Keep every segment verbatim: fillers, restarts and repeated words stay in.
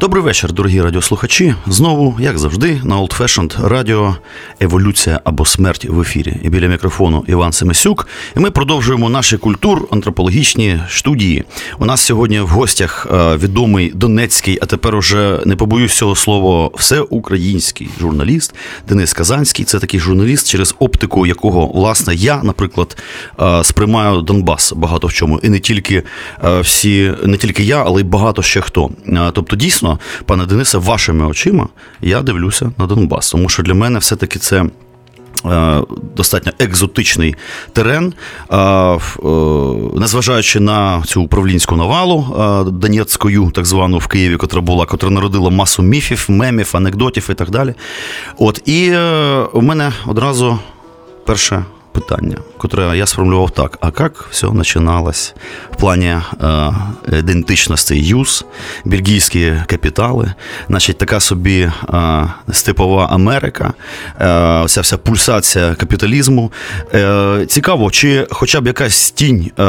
Добрий вечір, дорогі радіослухачі. Знову, як завжди, на Old Fashioned радіо «Еволюція або смерть» в ефірі. І біля мікрофону Іван Семесюк. І ми продовжуємо наші культур-антропологічні студії. У нас сьогодні в гостях відомий донецький, а тепер уже, не побоюсь цього слова, всеукраїнський журналіст Денис Казанський. Це такий журналіст, через оптику якого, власне, я, наприклад, сприймаю Донбас багато в чому. І не тільки всі, не тільки я, але й багато ще хто. Тобто, дійсно, пане Денисе, вашими очима я дивлюся на Донбас, тому що для мене все-таки це е, достатньо екзотичний терен, е, е, незважаючи на цю управлінську навалу е, Донецькою, так звану, в Києві, котра була, котра народила масу міфів, мемів, анекдотів і так далі. От, і е, у мене одразу перше питання, яке я сформулював так. А як все починалось в плані е, ідентичності? Юз, бельгійські капітали, значить, така собі е, степова Америка, е, ця вся пульсація капіталізму. Е, цікаво, чи хоча б якась тінь е,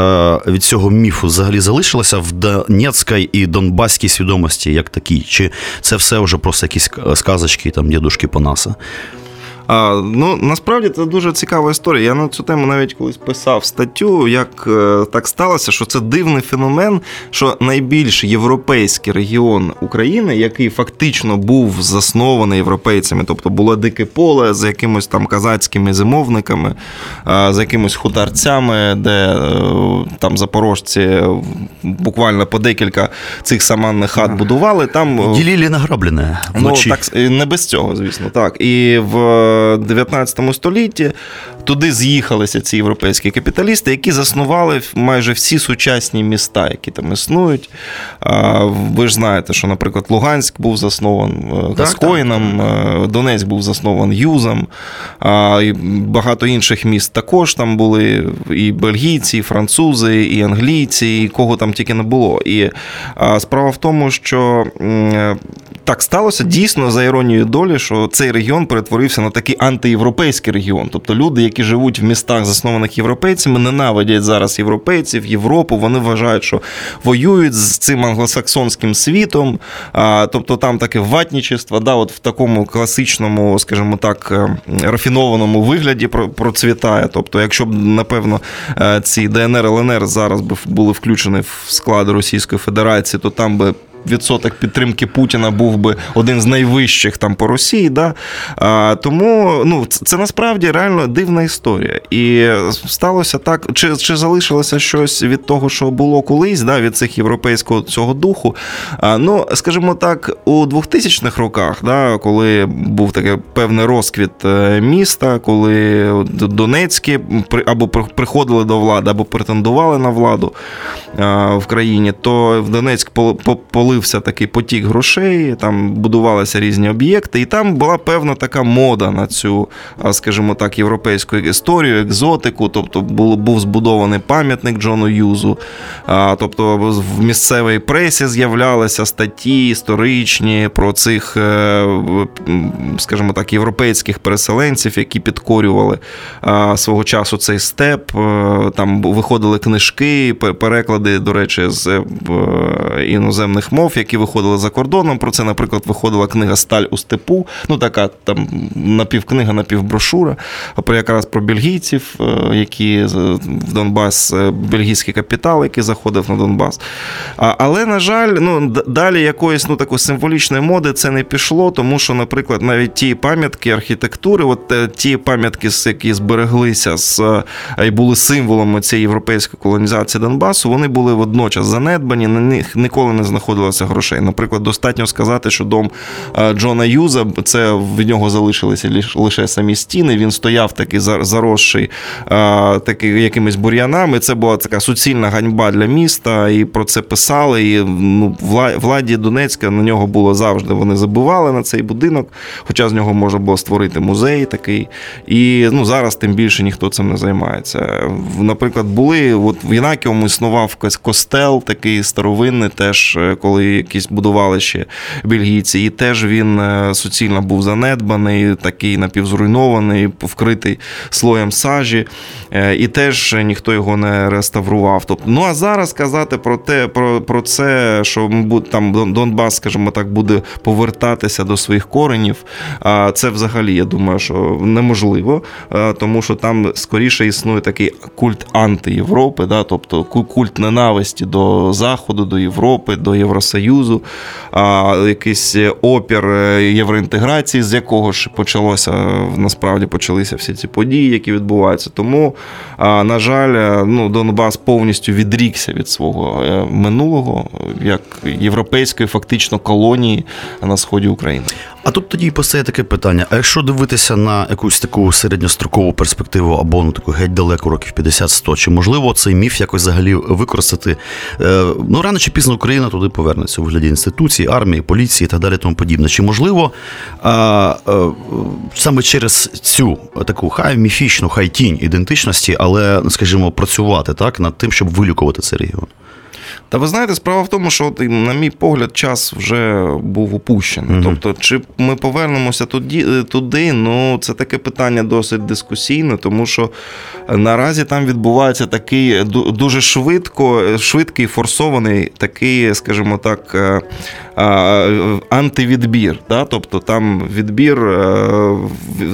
від цього міфу взагалі залишилася в донецькій і донбаській свідомості як такій? Чи це все вже просто якісь сказочки, там, дідушки Панаса? А, ну, насправді, це дуже цікава історія. Я на цю тему навіть колись писав статтю, як е, так сталося, що це дивний феномен, що найбільш європейський регіон України, який фактично був заснований європейцями, тобто було дике поле з якимось там козацькими зимовниками, е, з якимись хуторцями, де е, там запорожці буквально по декілька цих саманних хат будували. Там ділили награблене вночі. Ну, так, не без цього, звісно, так. І в дев'ятнадцятому столітті туди з'їхалися ці європейські капіталісти, які заснували майже всі сучасні міста, які там існують. Ви ж знаєте, що, наприклад, Луганськ був заснований Гаскоїном, Донецьк був заснований Юзом, і багато інших міст також там були, і бельгійці, і французи, і англійці, і кого там тільки не було. І справа в тому, що так сталося, дійсно, за іронією долі, що цей регіон перетворився на такий антиєвропейський регіон. Тобто люди, які живуть в містах, заснованих європейцями, ненавидять зараз європейців, Європу, вони вважають, що воюють з цим англосаксонським світом, тобто там таке ватнічество, да, от в такому класичному, скажімо так, рафінованому вигляді процвітає. Тобто, якщо б, напевно, ці ДНР, ЛНР зараз би були включені в склад Російської Федерації, то там би відсоток підтримки Путіна був би один з найвищих там по Росії, да? А, тому ну, це, це насправді реально дивна історія. І сталося так, чи, чи залишилося щось від того, що було колись, да, від цих європейського цього духу. А, ну, скажімо так, у двохтисячних роках, да, коли був такий певний розквіт міста, коли донецькі або приходили до влади, або претендували на владу а, в країні, то в Донецьк по, по Вся такий потік грошей, там будувалися різні об'єкти, і там була певна така мода на цю, скажімо так, європейську історію, екзотику, тобто був збудований пам'ятник Джону Юзу, тобто в місцевій пресі з'являлися статті історичні про цих, скажімо так, європейських переселенців, які підкорювали свого часу цей степ, там виходили книжки, переклади, до речі, з іноземних мов, які виходили за кордоном. Про це, наприклад, виходила книга «Сталь у степу», ну така там напівкнига, напівброшура, про якраз про бельгійців, які в Донбас, бельгійський капітал, який заходив на Донбас. Але, на жаль, ну, далі якоїсь ну, такої символічної моди це не пішло, тому що, наприклад, навіть ті пам'ятки архітектури, от ті пам'ятки, які збереглися з, і були символами цієї європейської колонізації Донбасу, вони були водночас занедбані, на них ніколи не знаходили це грошей. Наприклад, достатньо сказати, що дом Джона Юза, це від нього залишилися лише самі стіни, він стояв такий заросший такий якимись бур'янами, це була така суцільна ганьба для міста, і про це писали, і ну, владі Донецька на нього було завжди, вони забивали на цей будинок, хоча з нього можна було створити музей такий, і ну, зараз тим більше ніхто цим не займається. Наприклад, були, от в Єнаковому існував костел такий старовинний теж, коли якісь будували ще бельгійці, і теж він суцільно був занедбаний, такий напівзруйнований, вкритий слоєм сажі, і теж ніхто його не реставрував. Тобто, ну а зараз казати про те, про, про це, що там Донбас, скажімо так, буде повертатися до своїх коренів, це взагалі, я думаю, що неможливо, тому що там скоріше існує такий культ анти-Європи, да, тобто культ ненависті до Заходу, до Європи, до Євросоюзу, якийсь опір євроінтеграції, з якого ж почалося, насправді почалися всі ці події, які відбуваються. Тому, на жаль, ну, Донбас повністю відрікся від свого минулого, як європейської фактично колонії на сході України. А тут тоді і постає таке питання, а якщо дивитися на якусь таку середньострокову перспективу або ну, таку геть далеку, років п'ятдесят сто, чи можливо цей міф якось взагалі використати? Ну, рано чи пізно Україна туди повернеться у вигляді інституцій, армії, поліції і так далі, тому подібне. Чи можливо а, а, саме через цю таку хай міфічну, хай тінь ідентичності, але, скажімо, працювати так над тим, щоб вилікувати цей регіон? Та ви знаєте, справа в тому, що, на мій погляд, час вже був упущений. Mm-hmm. Тобто, чи ми повернемося туди, туди, ну, це таке питання досить дискусійне, тому що наразі там відбувається такий дуже швидко, швидкий, форсований такий, скажімо так, антивідбір. Да? Тобто, там відбір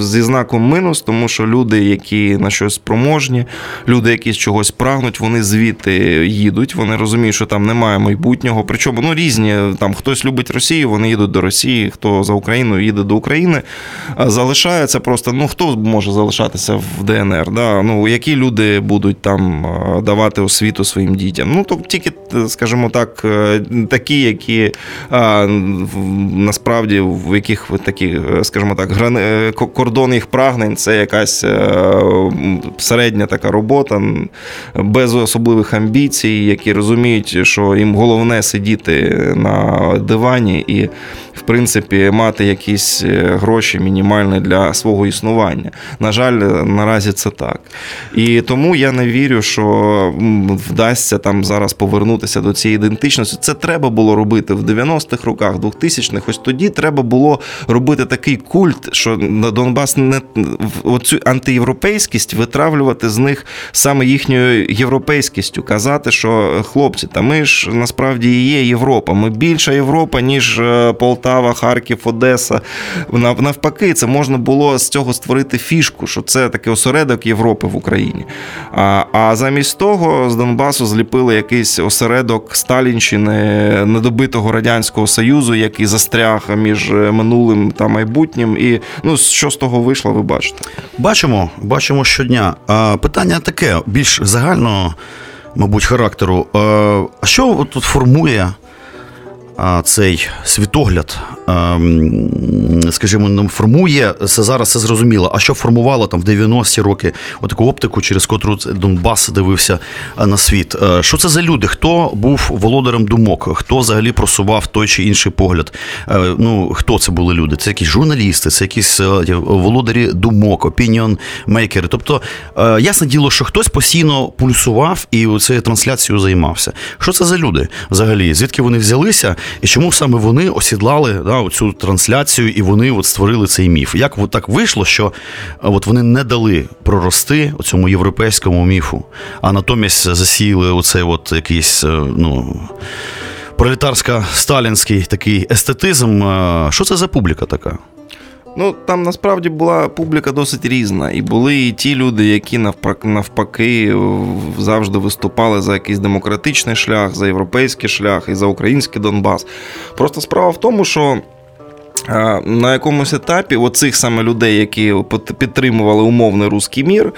зі знаком мінус, тому що люди, які на щось спроможні, люди, які чогось прагнуть, вони звідти їдуть, вони розуміють, що там немає майбутнього. Причому, ну, різні, там, хтось любить Росію, вони їдуть до Росії, хто за Україну, їде до України. Залишається просто, ну, хто може залишатися в ДНР, да? Ну, які люди будуть там давати освіту своїм дітям? Ну, то тільки, скажімо так, такі, які насправді, в яких такі, скажімо так, грани... кордон їх прагнень, це якась середня така робота, без особливих амбіцій, які розуміють, що їм головне сидіти на дивані і, в принципі, мати якісь гроші мінімальні для свого існування. На жаль, наразі це так. І тому я не вірю, що вдасться там зараз повернутися до цієї ідентичності. Це треба було робити в дев'яностих роках, двохтисячних. Ось тоді треба було робити такий культ, що Донбас не оцю антиєвропейськість витравлювати з них саме їхньою європейськістю. Казати, що хлопці, та ми ж насправді і є Європа. Ми більша Європа, ніж Полтава, Харків, Одеса. Навпаки, це можна було з цього створити фішку, що це такий осередок Європи в Україні. А, а замість того з Донбасу зліпили якийсь осередок Сталінщини, недобитого Радянського Союзу, який застряг між минулим та майбутнім. І ну, що з того вийшло, ви бачите. Бачимо, бачимо щодня. Питання таке, більш загального, мабуть, характеру. А що тут формує цей світогляд? Скажімо, нам формує, це зараз це зрозуміло, а що формувало там в дев'яності роки отаку оптику, через котру Донбас дивився на світ? Що це за люди? Хто був володарем думок? Хто взагалі просував той чи інший погляд? Ну, хто це були люди? Це якісь журналісти, це якісь володарі думок, опініон-мейкери. Тобто, ясне діло, що хтось постійно пульсував і цією трансляцією займався. Що це за люди взагалі? Звідки вони взялися? І чому саме вони осідлали, да, оцю трансляцію, і вони от створили цей міф? Як от так вийшло, що от вони не дали прорости цьому європейському міфу, а натомість засіяли оцей от якийсь, ну, пролетарсько-сталінський такий естетизм? Що це за публіка така? Ну, там насправді була публіка досить різна, і були і ті люди, які навпаки завжди виступали за якийсь демократичний шлях, за європейський шлях і за український Донбас. Просто справа в тому, що на якомусь етапі оцих саме людей, які підтримували умовний русський мір,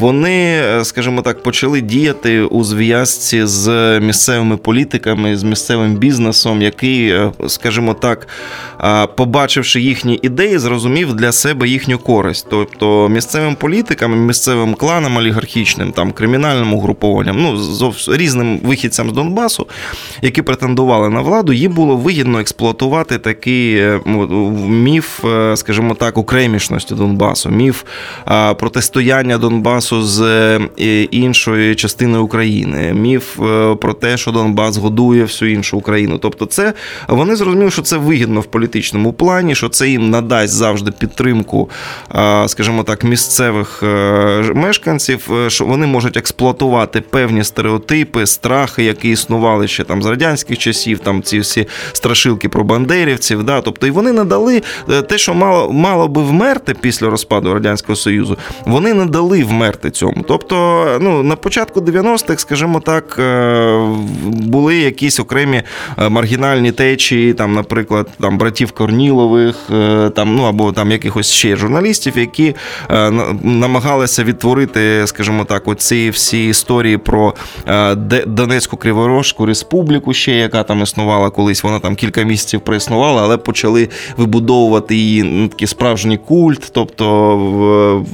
вони, скажімо так, почали діяти у зв'язці з місцевими політиками, з місцевим бізнесом, який, скажімо так, побачивши їхні ідеї, зрозумів для себе їхню користь. Тобто місцевим політикам, місцевим кланам олігархічним, там, кримінальним угрупованням, ну, зовсім різним вихідцям з Донбасу, які претендували на владу, їм було вигідно експлуатувати такий міф, скажімо так, окремішності Донбасу, міф протистояння Донбасу з іншої частини України, міф про те, що Донбас годує всю іншу Україну. Тобто це, вони зрозуміли, що це вигідно в політичному плані, що це їм надасть завжди підтримку, скажімо так, місцевих мешканців, що вони можуть експлуатувати певні стереотипи, страхи, які існували ще там з радянських часів, там ці всі страшилки про бандерівців, да, тобто і вони надали те, що мало, мало би вмерти після розпаду Радянського Союзу, вони надали вмерти цьому. Тобто, ну, на початку дев'яностих, скажімо так, були якісь окремі маргінальні течії, там, наприклад, там, братів Корнілових, там, ну, або там якихось ще журналістів, які намагалися відтворити, скажімо так, оці всі історії про Донецьку Криворожську Республіку ще, яка там існувала колись, вона там кілька місяців проіснувала, але почали вибудовувати її на такий справжній культ, тобто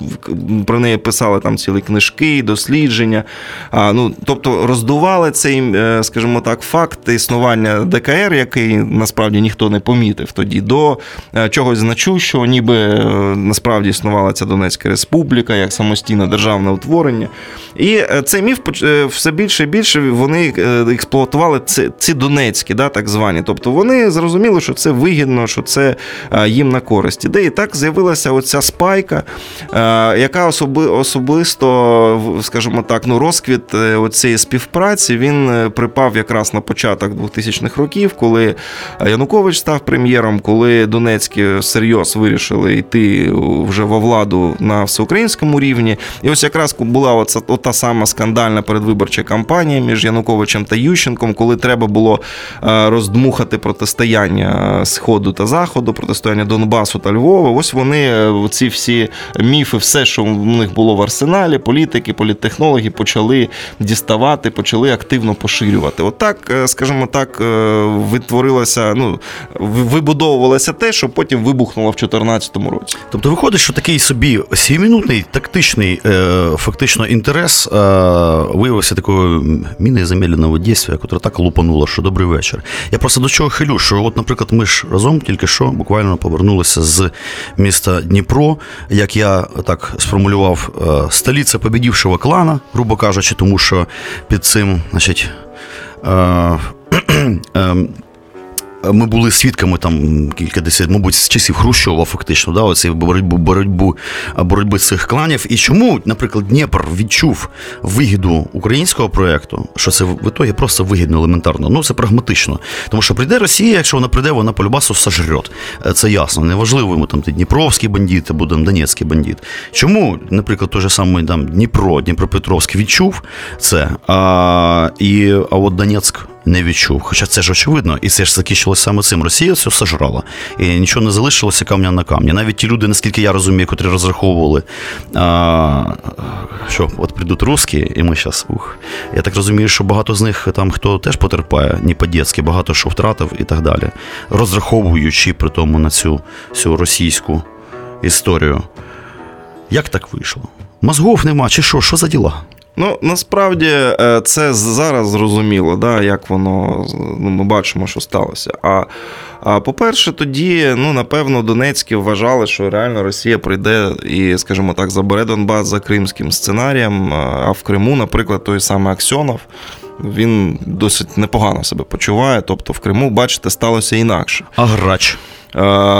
про неї писали там цілі книжки, дослідження, ну, тобто роздували цей, скажімо так, факт існування ДКР, який насправді ніхто не помітив тоді, до чогось значущого, ніби насправді існувала ця Донецька Республіка, як самостійне державне утворення. І цей міф все більше і більше вони експлуатували ці, ці донецькі, да, так звані. Тобто вони зрозуміли, що це вигідно, що це їм на користі. Де і так з'явилася оця спайка, яка особи, особисто, скажімо так, ну, розквіт оцієї співпраці, він припав якраз на початок двохтисячних років, коли Янукович став прем'єром, коли донецькі всерйоз вирішили йти вже во владу на всеукраїнському рівні. І ось якраз була оця, ота сама скандальна передвиборча кампанія між Януковичем та Ющенком, коли треба було роздмухати протистояння Сходу та Заходу, протистояння Донбасу та Львова. Ось вони, ці всі міфи, все, що в них було в арсеналі, політики, політтехнологи почали діставати, почали активно поширювати. Отак, скажімо так, відтворилося, ну, вибудовувалося те, що потім вибухнуло в дві тисячі чотирнадцятому році. Тобто виходить, що такий собі сімимінутний тактичний фактично інтерес виявився такою міною замедленого дійства, яка так лупанула, що добрий вечір. Я просто до чого хилю, що от, наприклад, ми ж разом тільки що буквально повернулися з міста Дніпро, як я так сформулював, столиця побідівшого клана, грубо кажучи, тому що під цим, значить, е- е- ми були свідками там кілька десять, мабуть, з часів Хрущова фактично, да, оці боротьбу, боротьбу, боротьби цих кланів. І чому, наприклад, Дніпр відчув вигіду українського проєкту, що це в ітогі просто вигідно елементарно, ну це прагматично. Тому що прийде Росія, якщо вона прийде, вона полюбасу сожрет. Це ясно. Неважливо, ми там дніпровський бандит або донецький бандит. Чому, наприклад, той же самий там Дніпро, Дніпропетровськ відчув це, а, і, а от Донецьк не відчув. Хоча це ж очевидно, і це ж закінчилося саме цим. Росія все сожрала. І нічого не залишилося камня на камні. Навіть ті люди, наскільки я розумію, котрі розраховували, а, що от прийдуть русські, і ми зараз, ух. Я так розумію, що багато з них там, хто теж потерпає, не по-дєцьки, багато що втратив і так далі. Розраховуючи при тому на цю, цю російську історію. Як так вийшло? Мозгов нема, чи що? Що за діла? Ну, насправді, це зараз зрозуміло, да, як воно, ну, ми бачимо, що сталося. А, а по-перше, тоді, ну, напевно, донецькі вважали, що реально Росія прийде і, скажімо так, забере Донбас за кримським сценарієм, а в Криму, наприклад, той самий Аксьонов, він досить непогано себе почуває, тобто в Криму, бачите, сталося інакше. А грач?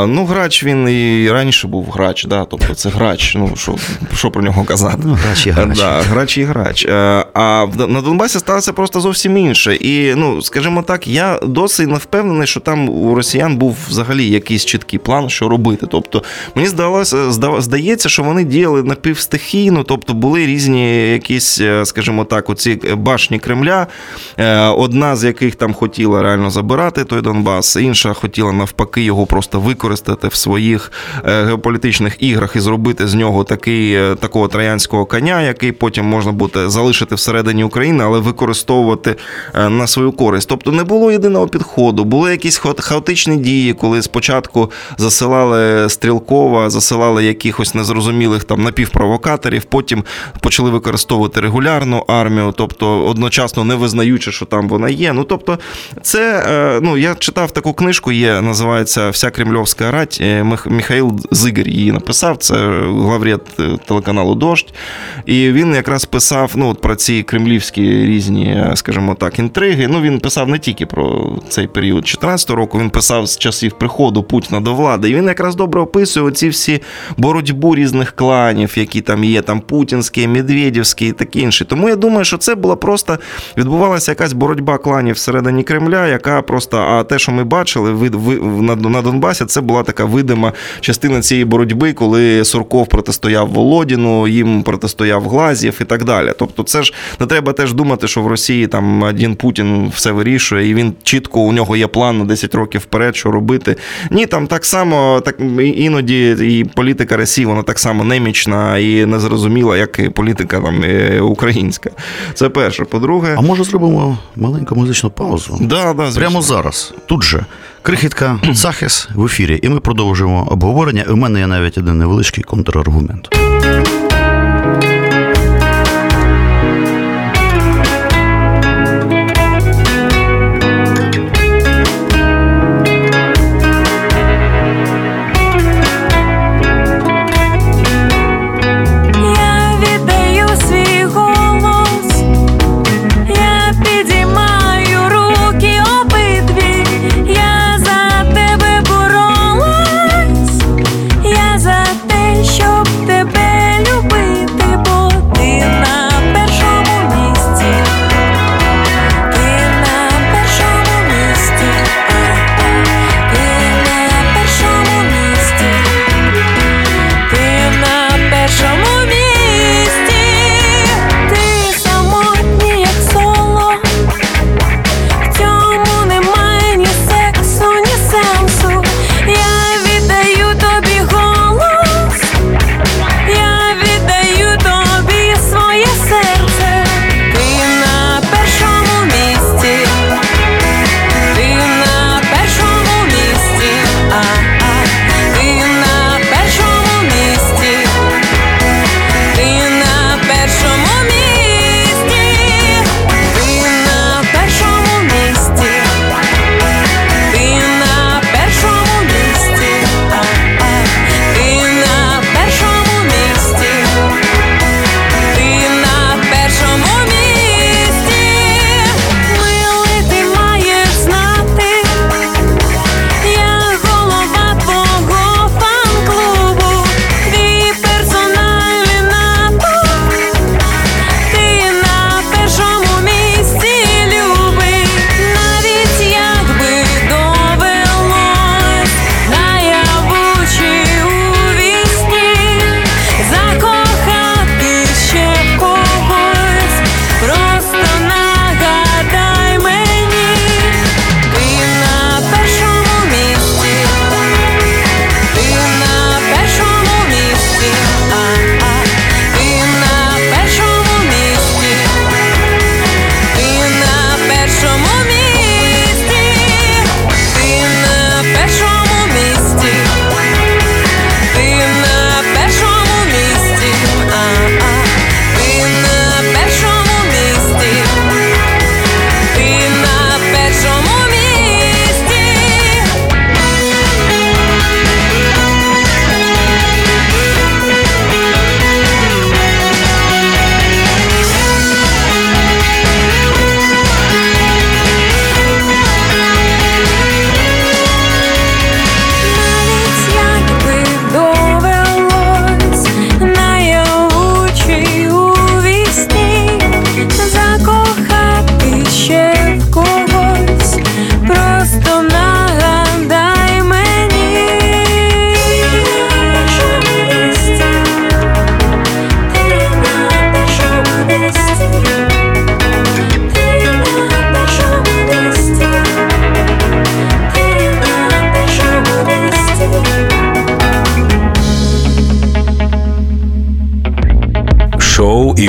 Ну, грач він і раніше був грач, да, тобто це грач, ну, що, що про нього казати? Ну, грач і грач. Да, грач і грач. А на Донбасі сталося просто зовсім інше. І, ну, скажімо так, я досить не впевнений, що там у росіян був взагалі якийсь чіткий план, що робити. Тобто, мені здалося, здається, що вони діяли напівстихійно, тобто були різні якісь, скажімо так, оці башні Кремля, одна з яких там хотіла реально забирати той Донбас, інша хотіла навпаки його просто просто використати в своїх геополітичних іграх і зробити з нього такий, такого троянського коня, який потім можна буде залишити всередині України, але використовувати на свою користь. Тобто не було єдиного підходу, були якісь хаотичні дії, коли спочатку засилали Стрілкова, засилали якихось незрозумілих там напівпровокаторів, потім почали використовувати регулярну армію, тобто одночасно не визнаючи, що там вона є. Ну, тобто, це, ну, я читав таку книжку, є, називається «Вся кремльовська рать», Михайл Зигар її написав, це главред телеканалу «Дождь», і він якраз писав, ну, от про ці кремлівські різні, скажімо так, інтриги. Ну, він писав не тільки про цей період чотирнадцятого року, він писав з часів приходу Путіна до влади, і він якраз добре описує ці всі боротьбу різних кланів, які там є, там путінські, медведівські і таке інше. Тому я думаю, що це була просто, відбувалася якась боротьба кланів всередині Кремля, яка просто, а те, що ми бачили ви, ви, на, на Донбасі, це була така видима частина цієї боротьби, коли Сурков протистояв Володіну, їм протистояв Глазєв і так далі. Тобто це ж не треба теж думати, що в Росії там один Путін все вирішує, і він чітко, у нього є план на десять років вперед, що робити. Ні, там так само, так іноді і політика Росії, вона так само немічна і незрозуміла, як і політика там українська. Це перше. По-друге... А може зробимо маленьку музичну паузу? Да, да, прямо зараз, тут же. Крихітка «Захис» в ефірі. І ми продовжуємо обговорення. У мене є навіть один невеличкий контраргумент. Щоб тебе любити.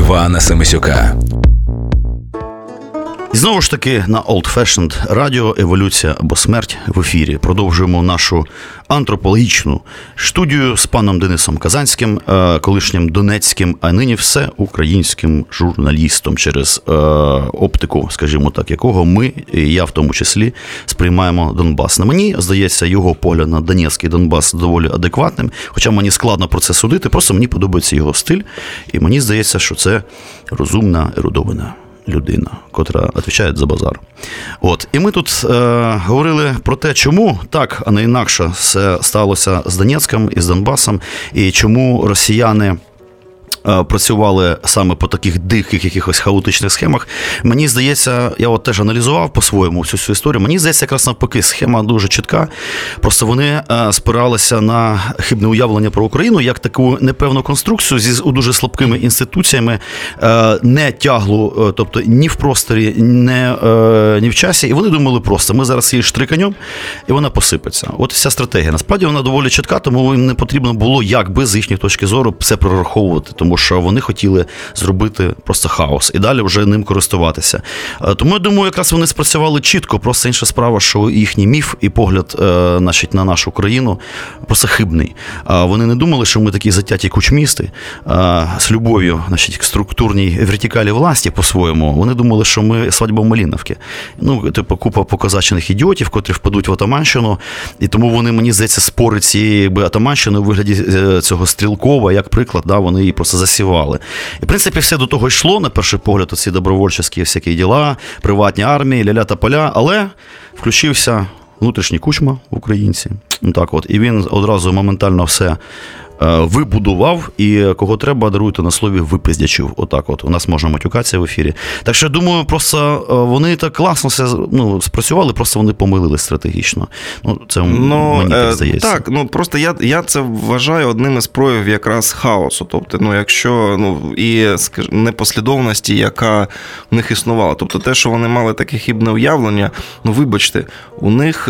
Івана Семесюка. І знову ж таки на Old Fashioned радіо «Еволюція або смерть» в ефірі. Продовжуємо нашу антропологічну студію з паном Денисом Казанським, колишнім донецьким, а нині все українським журналістом, через оптику, скажімо так, якого ми, і я в тому числі, сприймаємо Донбас. На мені, здається, його погляд на Донецький Донбас доволі адекватним, хоча мені складно про це судити, просто мені подобається його стиль, і мені здається, що це розумна, ерудована людина, котра відповідає за базар. От. І ми тут е, говорили про те, чому так, а не інакше все сталося з Донецьком і з Донбасом, і чому росіяни е, працювали саме по таких диких, якихось хаотичних схемах. Мені здається, я от теж аналізував по-своєму всю цю історію, мені здається, якраз навпаки, схема дуже чітка, просто вони е, спиралися на хибне уявлення про Україну, як таку непевну конструкцію зі дуже слабкими інституціями, е, не тяглу, е, тобто ні в просторі, не, е, ні в часі, і вони думали просто, ми зараз її штриканем, і вона посипеться. От вся стратегія. Насправді вона доволі чітка, тому їм не потрібно було якби з їхньої точки зору все прораховувати, тому що вони хотіли зробити просто хаос і далі вже ним користуватися. Тому, я думаю, якраз вони спрацювали чітко, просто інша справа, що їхній міф і погляд значить, на нашу країну просто хибний. Вони не думали, що ми такі затяті кучмісти з любов'ю значить, структурній вертикалі власті по-своєму. Вони думали, що ми свадьба Малиновки. Ну, типу, купа показачених ідіотів, котрі впадуть в Отаманщину, і тому вони, мені здається, спори цієї Отаманщини у вигляді цього Стрілкова, як приклад, да, вони її просто засівали. І, в принципі, все до того йшло, на перший погляд, оці добровольчі всякі діла, приватні армії, ля-ля та поля, але включився внутрішній Кучма в українці. Ну, так от. І він одразу моментально все вибудував, і кого треба, даруйте на слові випиздячів. Отак от. У нас можна матюкація в ефірі. Так що, я думаю, просто вони так класно все, ну, спрацювали, просто вони помилились стратегічно. Ну, це ну, мені так здається. Так, ну, просто я, я це вважаю одним із проявів якраз хаосу. Тобто, ну, якщо, ну, і, скажімо, непослідовності, яка в них існувала. Тобто, те, що вони мали таке хибне уявлення, ну, вибачте, у них,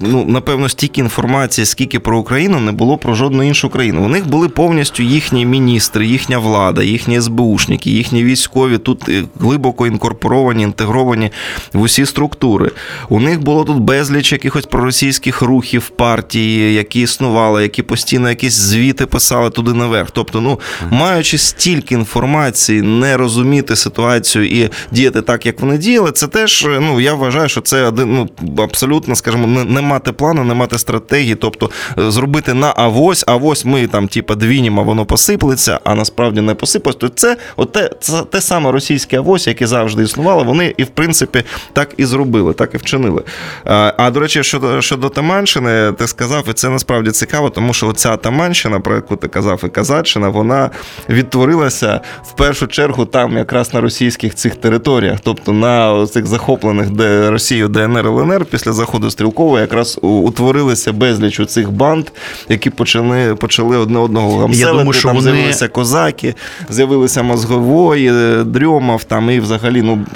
ну, напевно, стільки інформації, скільки про Україну, не було про жодну іншу країну. У них були повністю їхні міністри, їхня влада, їхні СБУшники, їхні військові тут глибоко інкорпоровані, інтегровані в усі структури. У них було тут безліч якихось проросійських рухів, партії, які існували, які постійно якісь звіти писали туди наверх. Тобто, ну, маючи стільки інформації, не розуміти ситуацію і діяти так, як вони діяли, це теж, ну, я вважаю, що це один, ну, абсолютно, скажімо, не, не мати плану, не мати стратегії, тобто зробити на авось, авось ми там, типа, двінімо, воно посиплеться, а насправді не посипалось, то це, от те, це те саме російське авось, яке завжди існувало, вони і, в принципі, так і зробили, так і вчинили. А, а до речі, щодо, щодо Таманщини, ти сказав, і це насправді цікаво, тому що оця Таманщина, про яку ти казав, і Казаччина, вона відтворилася, в першу чергу, там, якраз на російських цих територіях, тобто на цих захоплених де Росією ДНР, ЛНР, після заходу Стрілкова, якраз утворилися безліч у цих банд, які почали, почали одне одного гамселити, думаю, там вони... з'явилися козаки, з'явилися Мозгової, Дрьомов, там і взагалі, ну,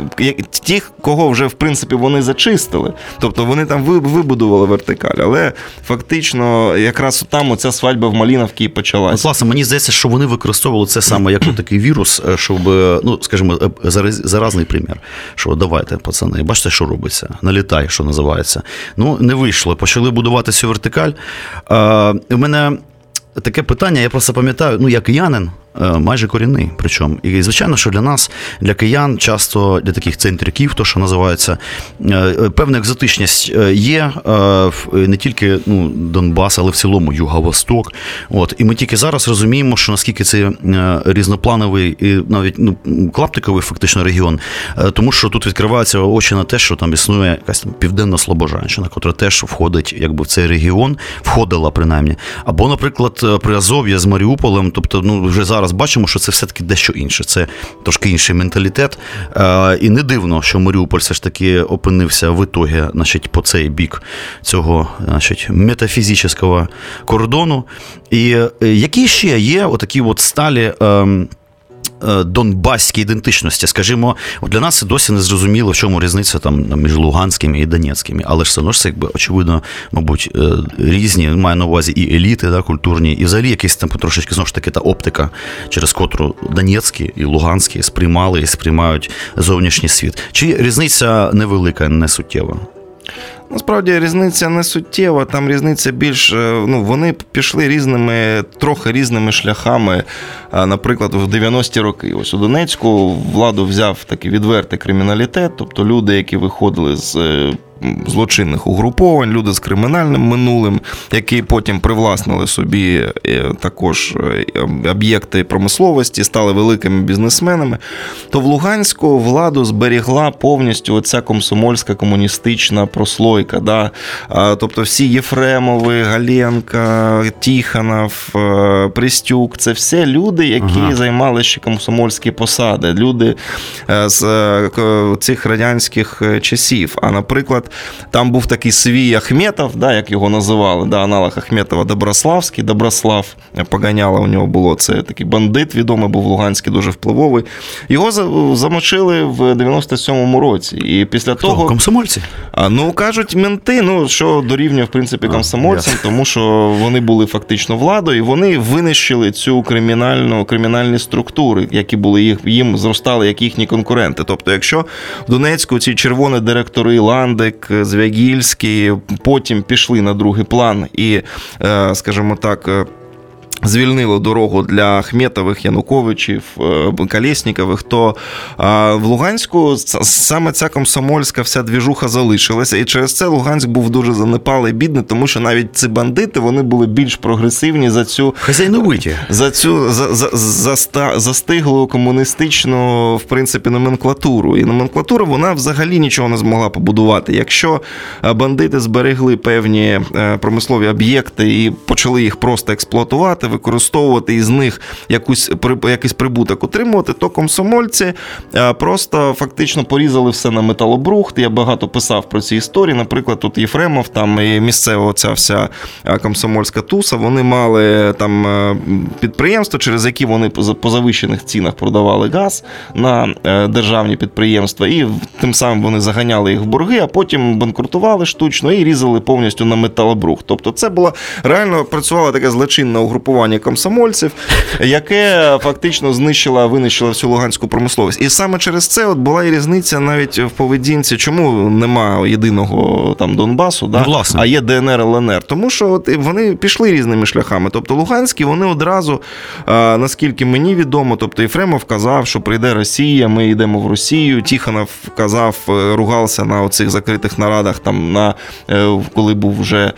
ті, кого вже, в принципі, вони зачистили, тобто вони там вибудували вертикаль, але фактично якраз там оця свадьба в Малиновці і почалася. Ну, власне, мені здається, що вони використовували це саме як такий вірус, щоб, ну, скажімо, заразний примір, що давайте, пацани, бачите, що робиться, налітай, що називається. Ну, не вийшло, почали будувати цю вертикаль. А, у мене таке питання, я просто пам'ятаю, ну, я киянин, майже корінний, причому. І, звичайно, що для нас, для киян, часто для таких центриків, то, що називається, певна екзотичність є не тільки, ну, Донбас, але в цілому Юго-Восток. От. І ми тільки зараз розуміємо, що наскільки це різноплановий і навіть, ну, клаптиковий фактично регіон, тому що тут відкриваються очі на те, що там існує якась там південна Слобожанщина, котра теж входить якби в цей регіон, входила принаймні. Або, наприклад, Приазов'я з Маріуполем, тобто, ну, вже зараз Зараз бачимо, що це все-таки дещо інше. Це трошки інший менталітет. І не дивно, що Маріуполь все ж таки опинився в ітогі, значить, по цей бік цього, значить, метафізичного кордону. І які ще є отакі от сталі донбаській ідентичності. Скажімо, для нас досі не зрозуміло, в чому різниця там між луганськими і донецькими. Але ж це ну, ж якби очевидно, мабуть, різні, маю на увазі і еліти, да, культурні, і взагалі якісь там трошечки, знову ж таки, та оптика, через котру донецькі і луганські сприймали і сприймають зовнішній світ. Чи різниця невелика, не суттєва? Насправді різниця не суттєва, там різниця більш, ну, вони пішли різними, трохи різними шляхами, наприклад, в дев'яності роки. Ось у Донецьку владу взяв такий відвертий криміналітет, тобто люди, які виходили з злочинних угруповань, люди з кримінальним минулим, які потім привласнили собі також об'єкти промисловості, стали великими бізнесменами, то в Луганську владу зберігла повністю оця комсомольська комуністична прослойка. Да? Тобто всі Єфремови, Галенка, Тиханов, Пристюк – це все люди, які ага. займали ще комсомольські посади, люди з цих радянських часів. А, наприклад, там був такий свій Ахметов, да, як його називали, да, аналог Ахметова Доброславський, Доброслав Поганяла у нього було, це такий бандит відомий був Луганський, дуже впливовий. Його замочили в дев'яносто сьомому році. І після Хто? того... Комсомольці? А, ну, кажуть, менти, ну, що дорівнює, в принципі, комсомольцям, а, тому що вони були фактично владою, і вони винищили цю кримінальну, кримінальні структури, які були їх, їм зростали, як їхні конкуренти. Тобто, якщо в Донецьку ці червоні директори Ланди, Звягільський, потім пішли на другий план і, скажімо так, звільнило дорогу для Ахметових, Януковичів, Колєснікових, то в Луганську саме ця комсомольська вся двіжуха залишилася. І через це Луганськ був дуже занепалий, бідний, тому що навіть ці бандити, вони були більш прогресивні за цю... Хазяйновиті. За цю за, за, за, за, застиглу комуністичну, в принципі, номенклатуру. І номенклатура, вона взагалі нічого не змогла побудувати. Якщо бандити зберегли певні промислові об'єкти і почали їх просто експлуатувати, використовувати і з них якусь, якийсь прибуток отримувати, то комсомольці просто фактично порізали все на металобрухт. Я багато писав про ці історії. Наприклад, тут Єфремов, там і місцева оця вся комсомольська туса, вони мали там підприємства, через які вони по завищених цінах продавали газ на державні підприємства, і тим самим вони заганяли їх в борги, а потім банкрутували штучно і різали повністю на металобрухт. Тобто це була, реально працювала така злочинна угрупування комсомольців, яке фактично знищило, винищило всю луганську промисловість. І саме через це от була і різниця навіть в поведінці, чому немає єдиного там Донбасу, да? ну, а є ДНР, ЛНР. Тому що от вони пішли різними шляхами. Тобто луганські, вони одразу, а, наскільки мені відомо, тобто Єфремов казав, що прийде Росія, ми йдемо в Росію. Тиханов казав, ругався на оцих закритих нарадах, там, на, коли був вже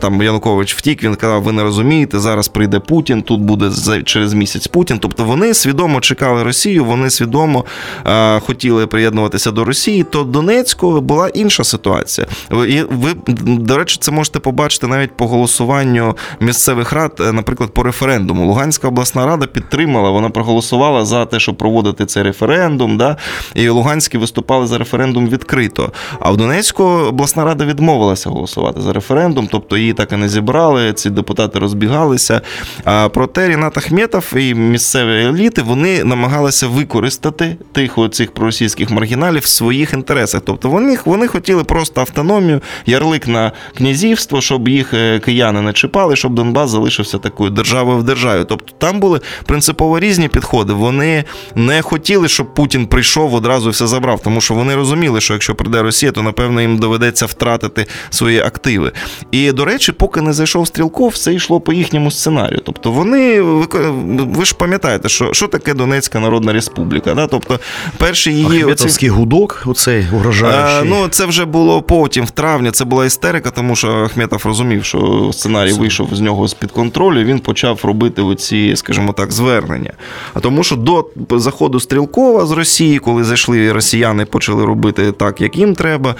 там, Янукович втік, він казав, ви не розумієте, зараз прийде Путін, тут буде через місяць Путін. Тобто вони свідомо чекали Росію, вони свідомо а, хотіли приєднуватися до Росії, то Донецьку була інша ситуація. І ви, до речі, це можете побачити навіть по голосуванню місцевих рад, наприклад, по референдуму. Луганська обласна рада підтримала, вона проголосувала за те, щоб проводити цей референдум, да? І луганські виступали за референдум відкрито. А в Донецьку обласна рада відмовилася голосувати за референдум, тобто її так і не зібрали, ці депутати розбігалися. Проте Рінат Ахметов і місцеві еліти, вони намагалися використати тих оцих проросійських маргіналів в своїх інтересах. Тобто вони, вони хотіли просто автономію, ярлик на князівство, щоб їх кияни не чіпали, щоб Донбас залишився такою державою в державі. Тобто там були принципово різні підходи. Вони не хотіли, щоб Путін прийшов, одразу все забрав, тому що вони розуміли, що якщо прийде Росія, то, напевно, їм доведеться втратити свої активи. І, до речі, поки не зайшов Стрілков, все йшло по їхньому сценарію. Тобто вони, ви ж пам'ятаєте, що, що таке Донецька Народна Республіка, да? Тобто перший її... Ахметовський оці... гудок оцей угрожаючий. А, ну, це вже було потім, в травні, це була істерика, тому що Ахметов розумів, що сценарій це... вийшов з нього з-під контролю, він почав робити оці, скажімо так, звернення. А тому що до заходу Стрілкова з Росії, коли зайшли росіяни, почали робити так, як їм треба,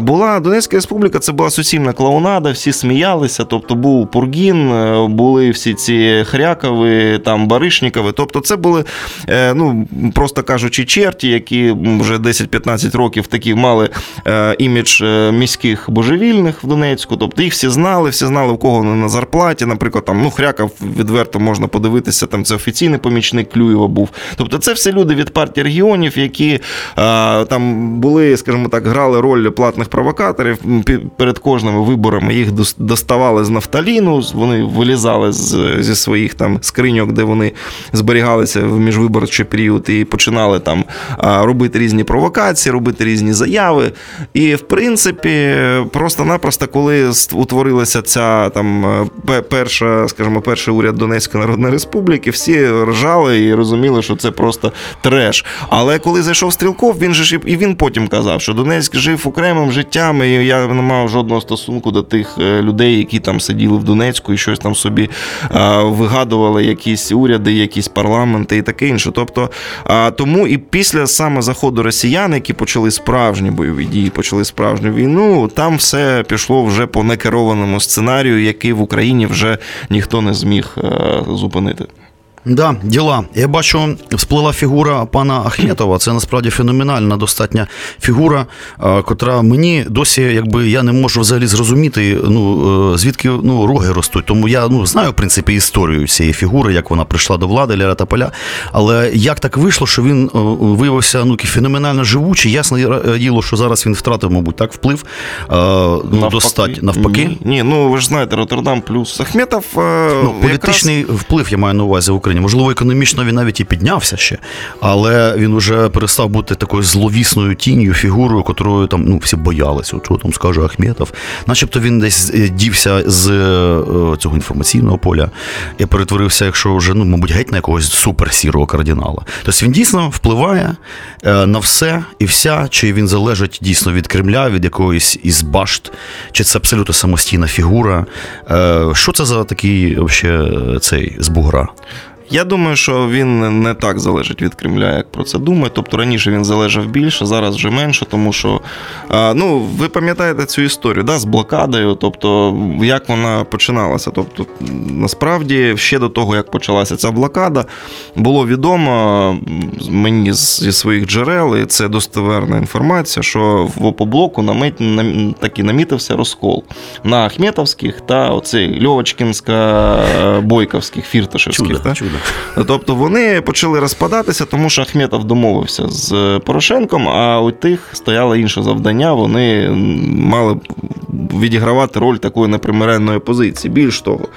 була Донецька Республіка, це була суцільна клоунада, всі сміялися, тобто був Пургін, були всі ці Хрякови, там Баришнікови. Тобто це були, ну, просто кажучи, черті, які вже десять-п'ятнадцять років такі мали імідж міських божевільних в Донецьку. Тобто їх всі знали, всі знали, в кого вони на зарплаті. Наприклад, там, ну, Хряков відверто можна подивитися, там це офіційний помічник Клюєва був. Тобто це всі люди від партії регіонів, які там були, скажімо так, грали роль платних провокаторів. Перед кожними виборами їх доставали з нафталіну, вони вилізали з, зі своїх там скриньок, де вони зберігалися в міжвиборчий період, і починали там робити різні провокації, робити різні заяви. І, в принципі, просто-напросто, коли утворилася ця там перша, скажімо, перший уряд Донецької Народної Республіки, всі ржали і розуміли, що це просто треш. Але коли зайшов Стрілков, він же ж і він потім казав, що Донецьк жив окремим життям, і я не мав жодного стосунку до тих людей, які там сиділи в Донецьку і щось там собі вигадували, якісь уряди, якісь парламенти і таке інше. Тобто, тому і після саме заходу росіян, які почали справжні бойові дії, почали справжню війну, там все пішло вже по некерованому сценарію, який в Україні вже ніхто не зміг зупинити. Да, діла. Я бачу, всплила фігура пана Ахметова. Це насправді феноменальна достатня фігура, котра мені досі, якби, я не можу взагалі зрозуміти, ну, звідки, ну, роги ростуть. Тому я, ну, знаю, в принципі, історію цієї фігури, як вона прийшла до влади, ля та поля. Але як так вийшло, що він виявився, ну, феноменально живучий. Ясно діло, що зараз він втратив, мабуть, так, вплив, ну, достатньо навпаки. Ні, ні, ну, ви ж знаєте, Ротердам плюс Ахметов. Ну, політичний якраз... вплив, я маю на увазі, в Україні. Можливо, економічно він навіть і піднявся ще, але він уже перестав бути такою зловісною тінню, фігурою, котрою там, ну, всі боялися, чого там скаже Ахметов. Начебто він десь дівся з цього інформаційного поля і перетворився, якщо вже, ну, мабуть, геть на якогось суперсірого кардинала. Тобто він дійсно впливає на все і вся, чи він залежить дійсно від Кремля, від якоїсь із башт, чи це абсолютно самостійна фігура. Що це за такий, вообще, цей з бугра? Я думаю, що він не так залежить від Кремля, як про це думає. Тобто раніше він залежав більше, зараз вже менше, тому що, ну, ви пам'ятаєте цю історію, да, з блокадою, тобто як вона починалася. Тобто насправді ще до того, як почалася ця блокада, було відомо мені зі своїх джерел, і це достоверна інформація, що в ОПО-блоку намет, нам, таки намітився розкол на ахметовських та оцей льовочкінсько-бойковських, фірташевських. Чудо, чудо. Тобто вони почали розпадатися, тому що Ахметов домовився з Порошенком, а у тих стояло інше завдання, вони мали відігравати роль такої непримиренної позиції. Більш того,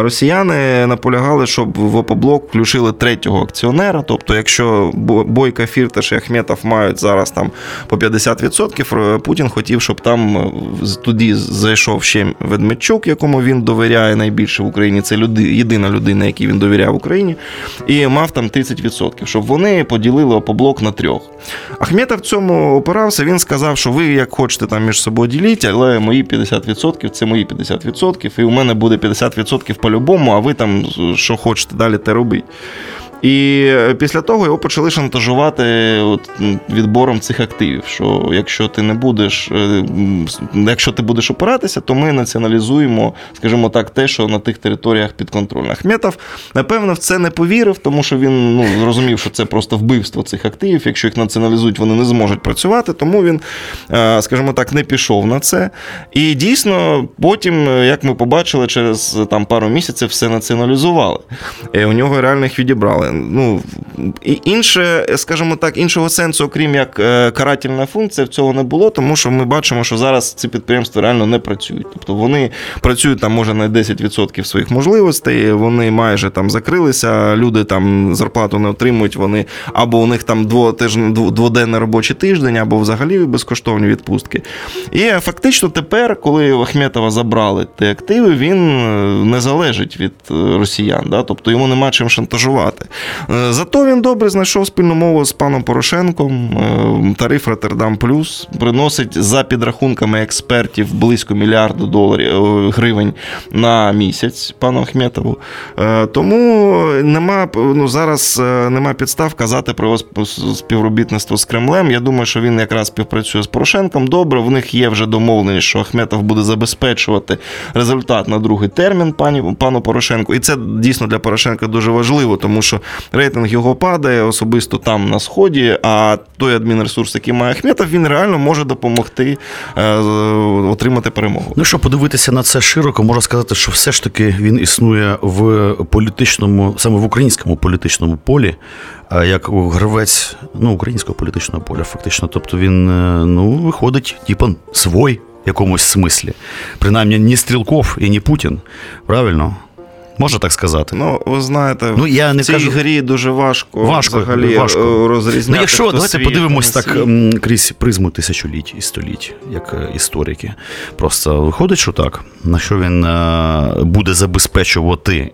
росіяни наполягали, щоб в ОПО-блок включили третього акціонера, тобто якщо Бойко, Фірташ і Ахметов мають зараз там по п'ятдесят відсотків, Путін хотів, щоб там туди зайшов ще Ведмедчук, якому він довіряє найбільше в Україні, це люди, єдина людина, якій він довіряє в Україні, і мав там тридцять відсотків, щоб вони поділили ОПО-блок на трьох. Ахметов в цьому опирався, він сказав, що ви як хочете там між собою діліть, але мої п'ятдесят відсотків, це мої п'ятдесят відсотків, і у мене буде п'ятдесят відсотків по-любому, а ви там що хочете далі, те робіть. І після того його почали шантажувати відбором цих активів, що якщо ти не будеш, якщо ти будеш опиратися, то ми націоналізуємо, скажімо так, те, що на тих територіях підконтрольно. Ахметов, напевно, в це не повірив, тому що він, ну, зрозумів, що це просто вбивство цих активів, якщо їх націоналізують, вони не зможуть працювати, тому він, скажімо так, не пішов на це. І дійсно, потім, як ми побачили, через там пару місяців все націоналізували. І у нього реально їх відібрали. Ну, і інше, скажімо так, іншого сенсу, окрім як карательна функція, в цього не було, тому що ми бачимо, що зараз ці підприємства реально не працюють. Тобто вони працюють там, може, на десять відсотків своїх можливостей, вони майже там закрилися, люди там зарплату не отримують, вони або у них там дводенний робочий тиждень, або взагалі безкоштовні відпустки. І фактично тепер, коли Ахметова забрали ті активи, він не залежить від росіян, да? Тобто йому нема чим шантажувати. Зато він добре знайшов спільну мову з паном Порошенком. Тариф «Ротердам плюс» приносить за підрахунками експертів близько мільярду доларів, гривень на місяць пану Ахметову. Тому нема, ну, зараз нема підстав казати про співробітництво з Кремлем. Я думаю, що він якраз співпрацює з Порошенком. Добре, в них є вже домовленість, що Ахметов буде забезпечувати результат на другий термін пані, пану Порошенку. І це дійсно для Порошенка дуже важливо, тому що рейтинг його падає, особисто там на Сході, а той адмінресурс, який має Ахметов, він реально може допомогти е, отримати перемогу. Ну, що подивитися на це широко, можна сказати, що все ж таки він існує в політичному, саме в українському політичному полі, як гравець, ну, українського політичного поля, фактично. Тобто він, ну, виходить, типу, свой в якомусь смислі. Принаймні, ні Стрілков і ні Путін, правильно? Можна так сказати? Ну, ви знаєте, ну, я не в цій кажу... грі дуже важко, важко взагалі важко. розрізняти. Ну, якщо, давайте світ, подивимось так світ. крізь призму тисячоліть і століть, як історики. Просто виходить, що так, на що він буде забезпечувати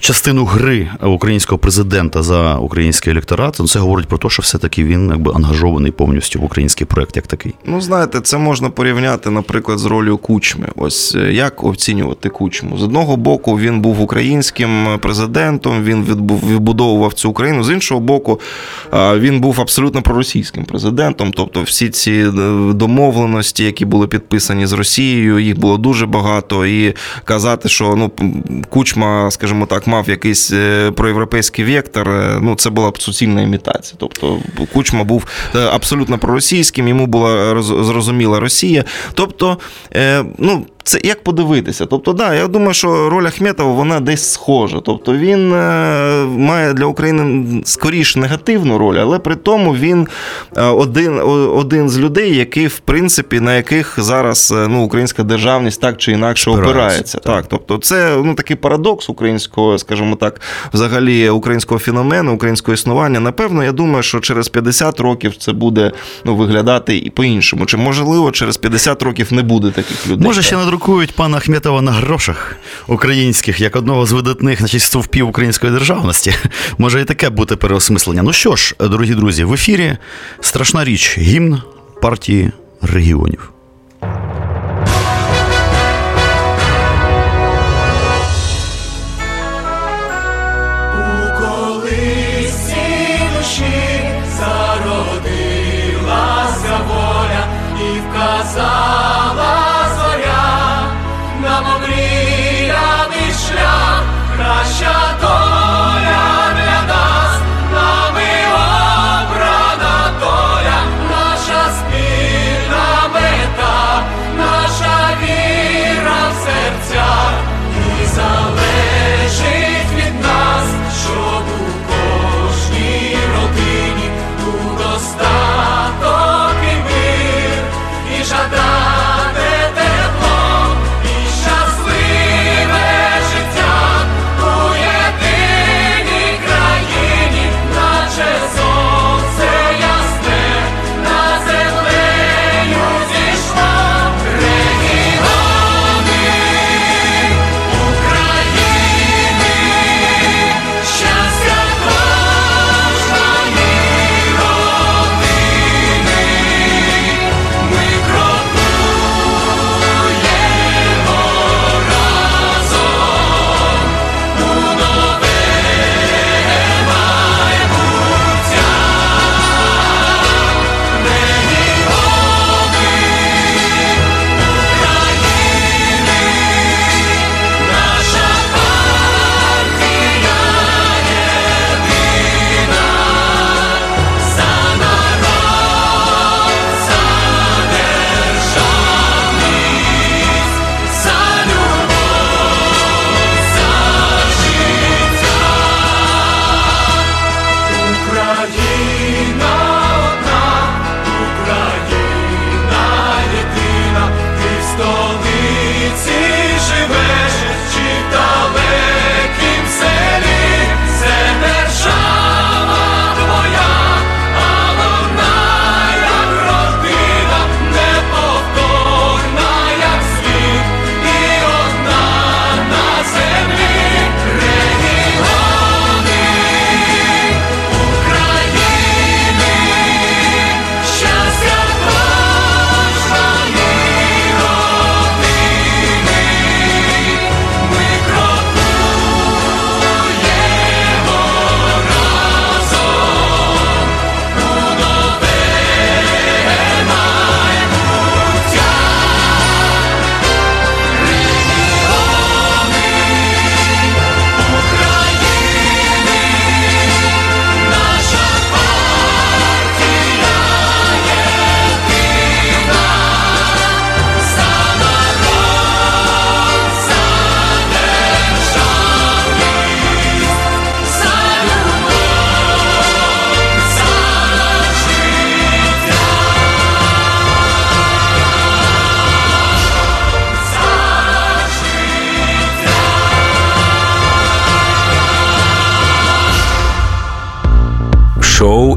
частину гри українського президента за український електорат, це говорить про те, що все-таки він якби ангажований повністю в український проєкт як такий. Ну, знаєте, це можна порівняти, наприклад, з ролью Кучми. Ось як оцінювати Кучму? З одного боку, він був українським президентом, він відбудовував цю Україну, з іншого боку, він був абсолютно проросійським президентом, тобто всі ці домовленості, які були підписані з Росією, їх було дуже багато, і казати, що, ну, Кучма, скажімо так, мав якийсь проєвропейський вектор, ну, це була суцільна імітація. Тобто Кучма був абсолютно проросійським, йому була зрозуміла Росія. Тобто, ну, це як подивитися. Тобто, да, я думаю, що роль Ахметова, вона десь схожа. Тобто, він має для України скоріш негативну роль, але при тому він один, один з людей, який, в принципі, на яких зараз, ну, українська державність так чи інакше опирається. Так. Так, тобто, це, ну, такий парадокс українського, скажімо так, взагалі українського феномену, українського існування. Напевно, я думаю, що через п'ятдесят років це буде, ну, виглядати і по-іншому. Чи, можливо, через п'ятдесят років не буде таких людей. Може, ще друкують пана Ахметова на грошах українських, як одного з видатних, значить, стовпів української державності. Може і таке бути переосмислення. Ну що ж, дорогі друзі, в ефірі страшна річ, гімн партії регіонів.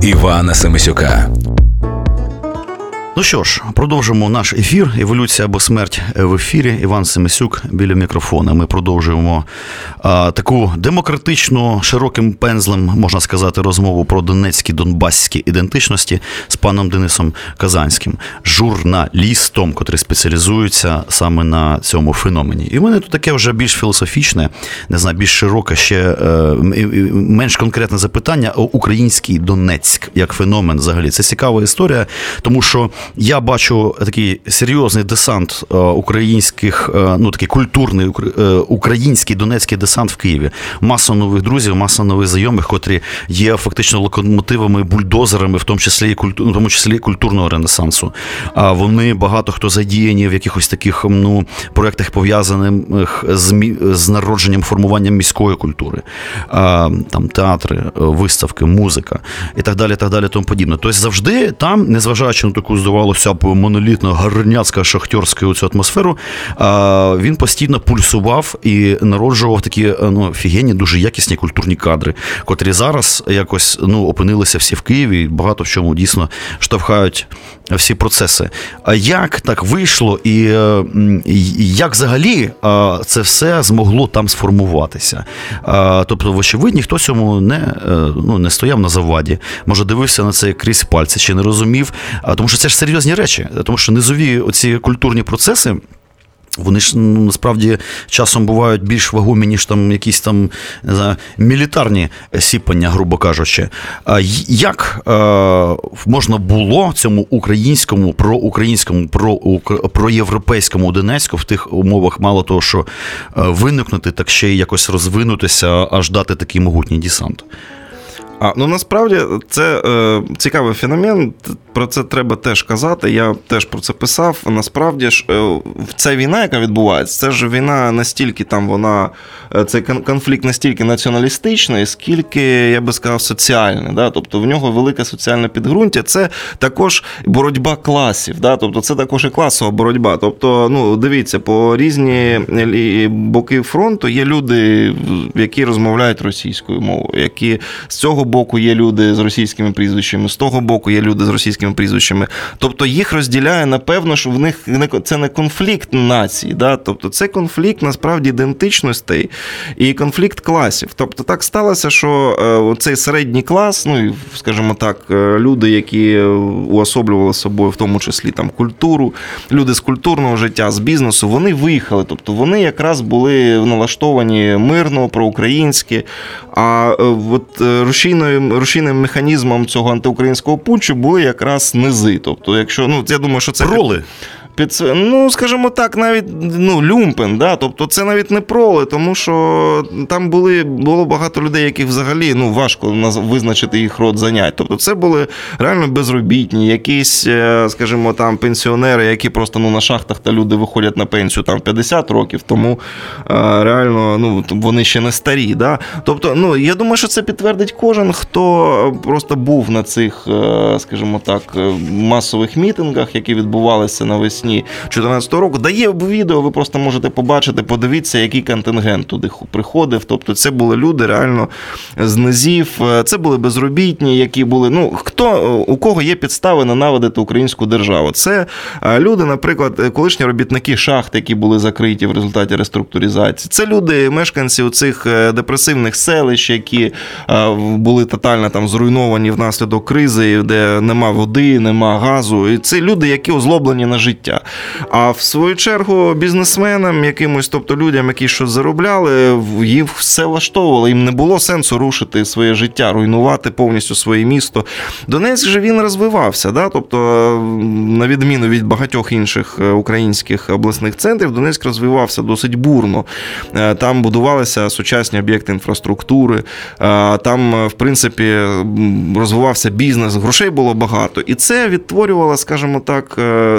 Івана Семесюка. Ну що ж, продовжимо наш ефір «Еволюція або смерть» в ефірі. Іван Семесюк біля мікрофона. Ми продовжуємо а, таку демократичну, широким пензлем, можна сказати, розмову про донецькі, донбасські ідентичності з паном Денисом Казанським, журналістом, котрий спеціалізується саме на цьому феномені. І в мене тут таке вже більш філософічне, не знаю, більш широке, ще менш конкретне запитання о український Донецьк як феномен взагалі. Це цікава історія, тому що я бачу такий серйозний десант українських, ну такий культурний український донецький десант в Києві. Маса нових друзів, маса нових знайомих, котрі є фактично локомотивами, бульдозерами, в тому числі і культу, в тому числі культурного ренесансу. А вони багато хто задіяні в якихось таких ну проєктах, пов'язаних з, мі... з народженням, формуванням міської культури, а, там театри, виставки, музика і так далі, так далі, тому подібне. Тобто завжди там, незважаючи на таку, здавалося б, монолітно гарняцька шахтьорська оцю атмосферу, він постійно пульсував і народжував такі, ну, офігенні, дуже якісні культурні кадри, котрі зараз якось, ну, опинилися всі в Києві і багато в чому дійсно штовхають всі процеси. А як так вийшло і, і як взагалі це все змогло там сформуватися? Тобто, вочевидь, ніхто цьому не, ну, не стояв на заваді, може дивився на це крізь пальці, чи не розумів, тому що це ж серйозні речі, тому що низові оці культурні процеси, вони ж, ну, насправді часом бувають більш вагомі, ніж там якісь там, не знаю, мілітарні сіпання, грубо кажучи. Як е, можна було цьому українському, проукраїнському, про, проєвропейському Донецьку в тих умовах, мало того, що виникнути, так ще й якось розвинутися, аж дати такий могутній десант? А, ну, насправді, це е, цікавий феномен, про це треба теж казати, я теж про це писав. Насправді ж, е, ця війна, яка відбувається, це ж війна настільки там вона, цей конфлікт настільки націоналістичний, скільки, я би сказав, соціальний. Да? Тобто, в нього велике соціальне підґрунтя, це також боротьба класів, да? Тобто, це також і класова боротьба. Тобто, ну, дивіться, по різні боки фронту є люди, які розмовляють російською мовою, які з цього боку є люди з російськими прізвищами, з того боку є люди з російськими прізвищами. Тобто їх розділяє, напевно, що в них це не конфлікт націй, да? Тобто це конфлікт, насправді, ідентичностей і конфлікт класів. Тобто так сталося, що цей середній клас, ну, скажімо так, люди, які уособлювали собою, в тому числі, там, культуру, люди з культурного життя, з бізнесу, вони виїхали. Тобто вони якраз були налаштовані мирно, проукраїнські, а от рушійним, рушійним механізмом цього антиукраїнського путчу були якраз низи. Тобто, якщо, ну, я думаю, що це... Проли? Під, ну, скажімо так, навіть, ну, люмпен, да? Тобто це навіть не проли, тому що там були, було багато людей, яких взагалі, ну, важко визначити їх род занять. Тобто це були реально безробітні, якісь, скажімо, там, пенсіонери, які просто, ну, на шахтах, та люди виходять на пенсію там п'ятдесят років, тому реально, ну, вони ще не старі. Да? Тобто, ну, я думаю, що це підтвердить кожен, хто просто був на цих, скажімо так, масових мітингах, які відбувалися навесні чотирнадцятого року, дає відео, ви просто можете побачити, подивіться, який контингент туди приходив. Тобто це були люди реально з низів, це були безробітні, які були, ну, хто, у кого є підстави ненавидити українську державу. Це люди, наприклад, колишні робітники шахт, які були закриті в результаті реструктуризації. Це люди, мешканці цих депресивних селищ, які були тотально там зруйновані внаслідок кризи, де нема води, нема газу. І це люди, які озлоблені на життя. А в свою чергу бізнесменам якимось, тобто людям, які щось заробляли, їм все влаштовувало, їм не було сенсу рушити своє життя, руйнувати повністю своє місто. Донецьк же він розвивався, да? Тобто, на відміну від багатьох інших українських обласних центрів, Донецьк розвивався досить бурно. Там будувалися сучасні об'єкти інфраструктури, там, в принципі, розвивався бізнес, грошей було багато. І це відтворювало, скажімо так,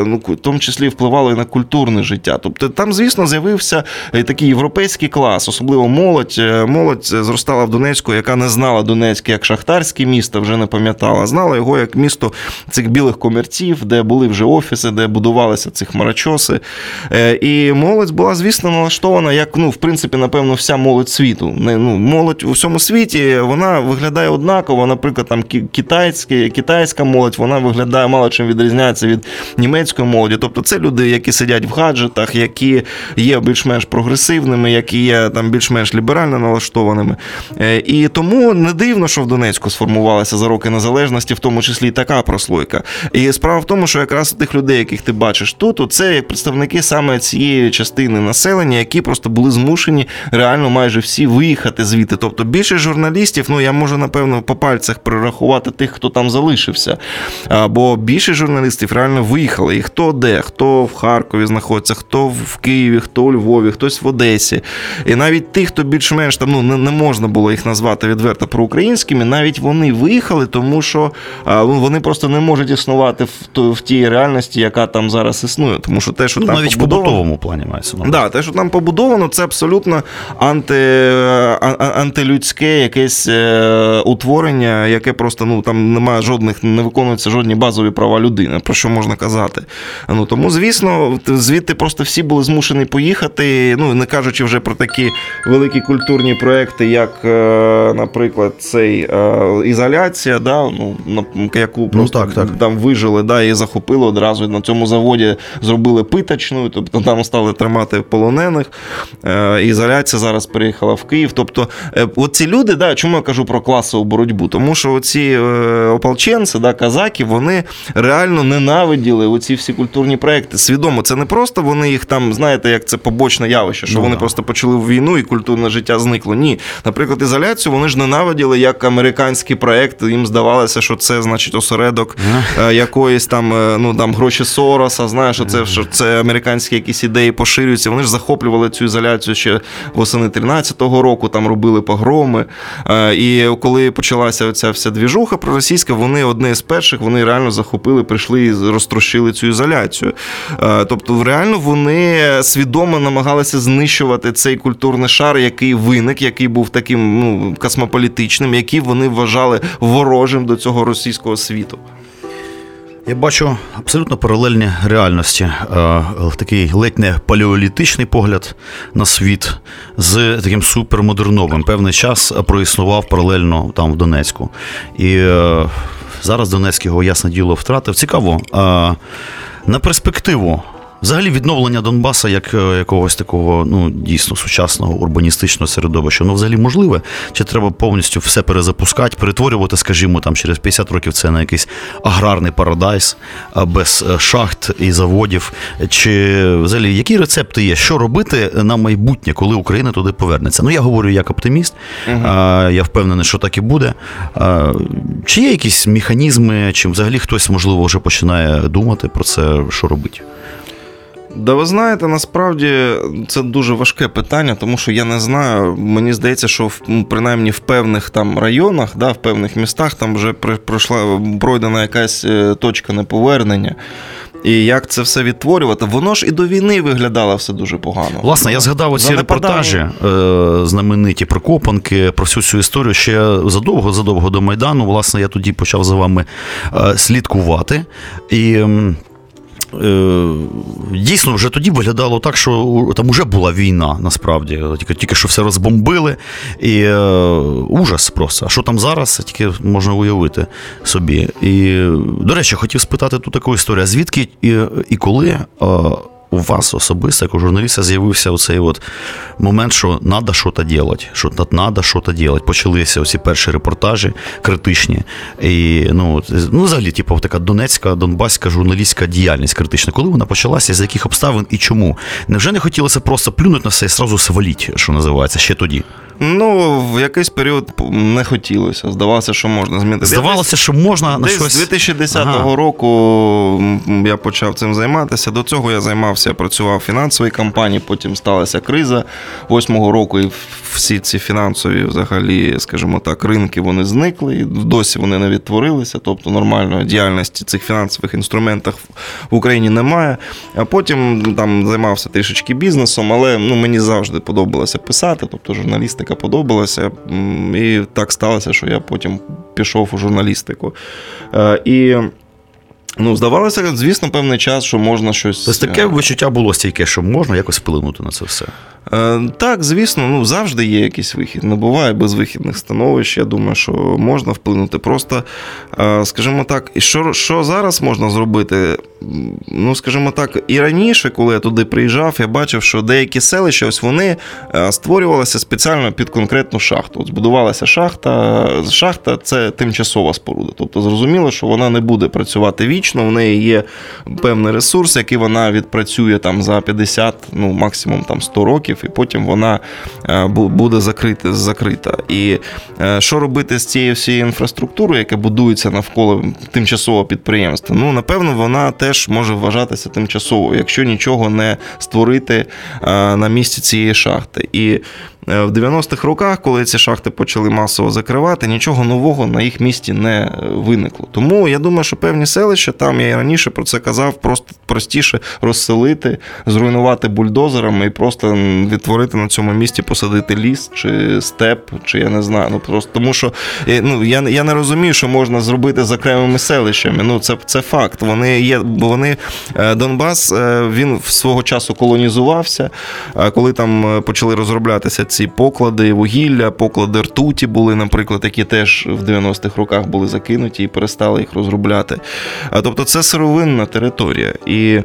ну, в тому числі впливало і на культурне життя. Тобто там, звісно, з'явився такий європейський клас, особливо молодь. Молодь зростала в Донецьку, яка не знала Донецьк як шахтарське місто, вже не пам'ятала, знала його як місто цих білих комірців, де були вже офіси, де будувалися ці хмарочоси. І молодь була, звісно, налаштована як, ну, в принципі, напевно, вся молодь світу. Не, ну, молодь у всьому світі, вона виглядає однаково, наприклад, там китайська, китайська молодь, вона виглядає мало чим відрізняється від німецької молоді. Тобто це люди, які сидять в гаджетах, які є більш-менш прогресивними, які є там більш-менш ліберально налаштованими. І тому не дивно, що в Донецьку сформувалася за роки незалежності, в тому числі і така прослойка. І справа в тому, що якраз тих людей, яких ти бачиш тут, це як представники саме цієї частини населення, які просто були змушені реально майже всі виїхати звідти. Тобто більше журналістів, ну я можу, напевно, по пальцях перерахувати тих, хто там залишився. Бо більше журналістів реально виїхали. І хто де, хто в Харкові знаходиться, хто в Києві, хто у Львові, хтось в Одесі. І навіть тих, хто більш-менш там, ну, не, не можна було їх назвати відверто проукраїнськими, навіть вони виїхали, тому що вони просто не можуть існувати в, в тій реальності, яка там зараз існує. Тому що те, що ну, там навіть побудовано... в побутовому плані мається. Так, да, те, що там побудовано, це абсолютно анти, антилюдське якесь утворення, яке просто, ну, там немає жодних, не виконуються жодні базові права людини, про що можна казати. Ну, тому, звісно, звідти просто всі були змушені поїхати, ну, не кажучи вже про такі великі культурні проекти, як, наприклад, цей «Ізоляція», да, ну, яку просто ну, так, так. там вижили, да, і захопили одразу, на цьому заводі зробили питочну, тобто там стали тримати полонених, «Ізоляція» зараз переїхала в Київ, тобто оці люди, да, чому я кажу про класову боротьбу, тому що оці ополченці, да, казаки, вони реально ненавиділи оці всі культурні проекти, свідомо, це не просто вони їх там, знаєте, як це побочне явище, що ну, вони да. просто почали війну і культурне життя зникло, ні, наприклад, «Ізоляцію» вони ж ненавиділи як американський проект, їм здавалося, що це, значить, осередок yeah. якоїсь там, ну, там, гроші Сороса, знаєш, що це, що це американські якісь ідеї поширюються, вони ж захоплювали цю «Ізоляцію» ще восени тринадцятого року, там робили погроми, і коли почалася оця вся двіжуха проросійська, вони одне з перших, вони реально захопили, прийшли і розтрощили цю «Ізоляцію». Тобто, реально, вони свідомо намагалися знищувати цей культурний шар, який виник, який був таким, ну, космополітичним, який вони вважали ворожим до цього російського світу. Я бачу абсолютно паралельні реальності. Такий ледь не палеолітичний погляд на світ з таким супермодерновим. Певний час проіснував паралельно там в Донецьку. І зараз Донецьк його, ясне діло, втратив. Цікаво. На перспективу взагалі відновлення Донбаса як якогось такого, ну, дійсно сучасного урбаністичного середовища, ну, взагалі можливе? Чи треба повністю все перезапускати, перетворювати, скажімо, там через п'ятдесят років це на якийсь аграрний парадайз без шахт і заводів? Чи взагалі які рецепти є? Що робити на майбутнє, коли Україна туди повернеться? Ну, я говорю як оптиміст, угу. я впевнений, що так і буде. Чи є якісь механізми, чи взагалі хтось, можливо, вже починає думати про це, що робити? Да ви знаєте, насправді це дуже важке питання, тому що я не знаю, мені здається, що в, принаймні в певних там районах, да, в певних містах там вже пройшла, пройдена якась точка неповернення. І як це все відтворювати? Воно ж і до війни виглядало все дуже погано. Власне, я згадав оці репортажі, е, знамениті про Копанки, про всю цю історію ще задовго-задовго до Майдану. Власне, я тоді почав за вами е, слідкувати. І... Дійсно, вже тоді виглядало так, що там вже була війна, насправді. Тільки, тільки що все розбомбили. І е, ужас просто. А що там зараз, тільки можна уявити собі. І, до речі, хотів спитати тут таку історію. Звідки і, і коли е, у вас особисто, як у журналіста, з'явився оцей от момент, що треба щось робити, що треба щось робити. Почалися оці перші репортажі критичні. І, ну, ну, взагалі, типу, така донецька, донбаська журналістська діяльність критична. Коли вона почалася, з яких обставин і чому? Невже не хотілося просто плюнути на все і одразу свалити, що називається, ще тоді? Ну, в якийсь період не хотілося. Здавалося, що можна змінити. Здавалося, що можна на щось... З дві тисячі десятого ага. року я почав цим займатися. До цього я займався, я працював в фінансовій компанії, потім сталася криза восьмого року, і всі ці фінансові, взагалі, скажімо так, ринки, вони зникли, і досі вони не відтворилися, тобто нормальної діяльності цих фінансових інструментах в Україні немає. А потім там займався трішечки бізнесом, але ну, мені завжди подобалося писати, тобто журналістика подобалося, і так сталося, що я потім пішов у журналістику. І ну, здавалося, звісно, певний час, що можна щось... Тобто таке відчуття було стійке, що можна якось вплинути на це все? Так, звісно, ну, завжди є якийсь вихід. Не буває безвихідних становищ. Я думаю, що можна вплинути. Просто, скажімо так, що, що зараз можна зробити? Ну, скажімо так, і раніше, коли я туди приїжджав, я бачив, що деякі селища, ось вони створювалися спеціально під конкретну шахту. От збудувалася шахта. Шахта – це тимчасова споруда. Тобто, зрозуміло, що вона не буде працювати вічно, в неї є певний ресурс, який вона відпрацює там за п'ятдесят, ну, максимум там сто років, і потім вона буде закрита. закрита. І що робити з цією всією інфраструктурою, яка будується навколо тимчасового підприємства? Ну, напевно, вона теж може вважатися тимчасовою, якщо нічого не створити на місці цієї шахти. І в дев'яностих роках, коли ці шахти почали масово закривати, нічого нового на їх місці не виникло. Тому, я думаю, що певні селища, там я і раніше про це казав, просто простіше розселити, зруйнувати бульдозерами і просто відтворити на цьому місці, посадити ліс, чи степ, чи я не знаю. Ну, просто, тому що ну, я, я не розумію, що можна зробити з окремими селищами. Ну, це, це факт. Вони є, вони, Донбас, він свого часу колонізувався, коли там почали розроблятися ці поклади вугілля, поклади ртуті були, наприклад, які теж в дев'яностих роках були закинуті і перестали їх розробляти. Тобто це сировинна територія. І,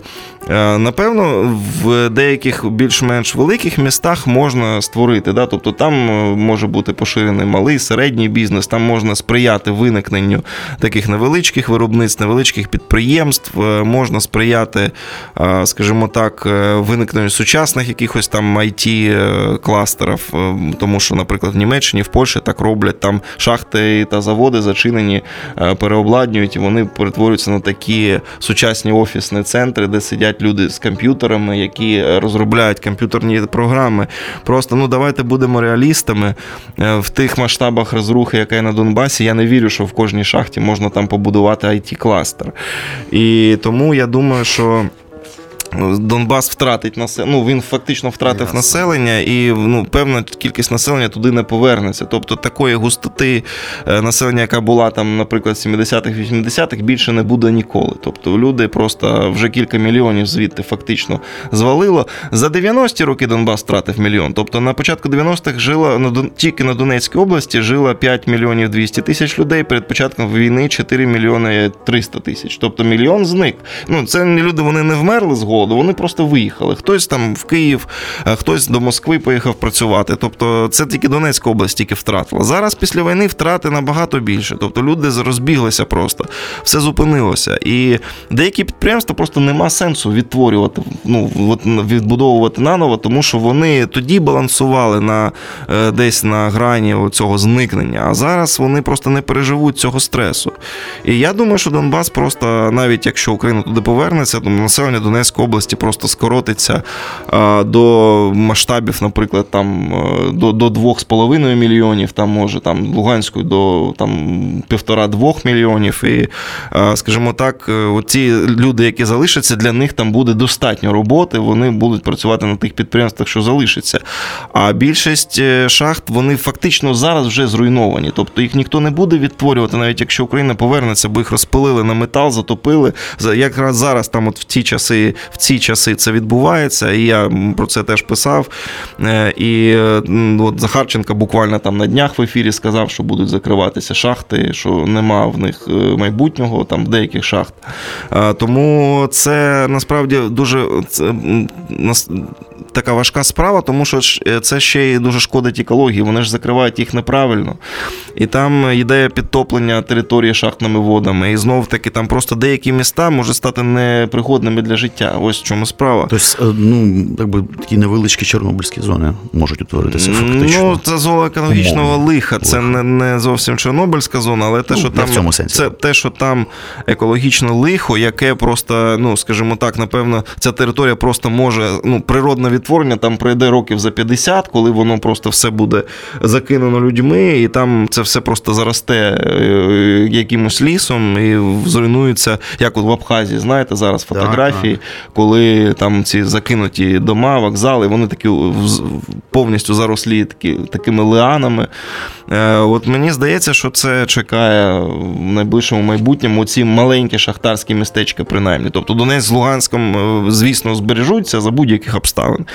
напевно, в деяких більш-менш великих містах можна створити. Да? Тобто там може бути поширений малий, середній бізнес, там можна сприяти виникненню таких невеличких виробництв, невеличких підприємств, можна сприяти, скажімо так, виникненню сучасних якихось там ай ті-кластерів. Тому що, наприклад, в Німеччині, в Польщі так роблять, там шахти та заводи зачинені, переобладнюють, і вони перетворюються на такі сучасні офісні центри, де сидять люди з комп'ютерами, які розробляють комп'ютерні програми. Просто, ну, давайте будемо реалістами. В тих масштабах розрухи, яка є на Донбасі, я не вірю, що в кожній шахті можна там побудувати ай ті-кластер. І тому я думаю, що Донбас втратить населення, ну, він фактично втратив Ясно. населення, і ну, певна кількість населення туди не повернеться. Тобто такої густоти населення, яка була там, наприклад, в сімдесятих-вісімдесятих, більше не буде ніколи. Тобто люди просто вже кілька мільйонів звідти фактично звалило. За дев'яності роки Донбас втратив мільйон. Тобто на початку дев'яностих жило, тільки на Донецькій області жило п'ять мільйонів двісті тисяч людей, перед початком війни чотири мільйони триста тисяч. Тобто мільйон зник. Ну, це люди, вони не вмерли з голоду. Вони просто виїхали. Хтось там в Київ, хтось до Москви поїхав працювати. Тобто це тільки Донецька область тільки втратила. Зараз після війни втрати набагато більше. Тобто люди розбіглися просто. Все зупинилося. І деякі підприємства просто нема сенсу відтворювати, ну, відбудовувати наново, тому що вони тоді балансували на, десь на грані цього зникнення. А зараз вони просто не переживуть цього стресу. І я думаю, що Донбас просто, навіть якщо Україна туди повернеться, то населення Донецької області просто скоротиться а, до масштабів, наприклад, там до, до два з половиною мільйонів, там може там Луганської до там півтора-двох мільйонів. І, а, скажімо так, ці люди, які залишаться, для них там буде достатньо роботи, вони будуть працювати на тих підприємствах, що залишиться. А більшість шахт, вони фактично зараз вже зруйновані. Тобто їх ніхто не буде відтворювати, навіть якщо Україна повернеться, бо їх розпилили на метал, затопили. Якраз зараз там от в ті часи В ці часи це відбувається, і я про це теж писав. І от Захарченко буквально там на днях в ефірі сказав, що будуть закриватися шахти, що нема в них майбутнього, там деяких шахт. Тому це насправді дуже це, така важка справа, тому що це ще й дуже шкодить екології, вони ж закривають їх неправильно. І там йде підтоплення території шахтними водами. І знов-таки там просто деякі міста можуть стати непригодними для життя. Ось в чому справа. Тобто, ну, так би, такі невеличкі чорнобильські зони можуть утворитися фактично. Ну, це зона екологічного лиха. Це не, не зовсім чорнобильська зона, але те, ну, що там, це, те, що там екологічне лихо, яке просто, ну, скажімо так, напевно, ця територія просто може, ну, природне відтворення там пройде років за п'ятдесят, коли воно просто все буде закинено людьми, і там це все просто заросте якимось лісом і зруйнується, як от в Абхазії, знаєте, зараз фотографії, так, так. коли там ці закинуті дома, вокзали, вони такі повністю зарослі такі, такими лианами. От мені здається, що це чекає в найближчому майбутньому ці маленькі шахтарські містечка принаймні. Тобто Донець з Луганськом, звісно, збережуться за будь-яких обставин.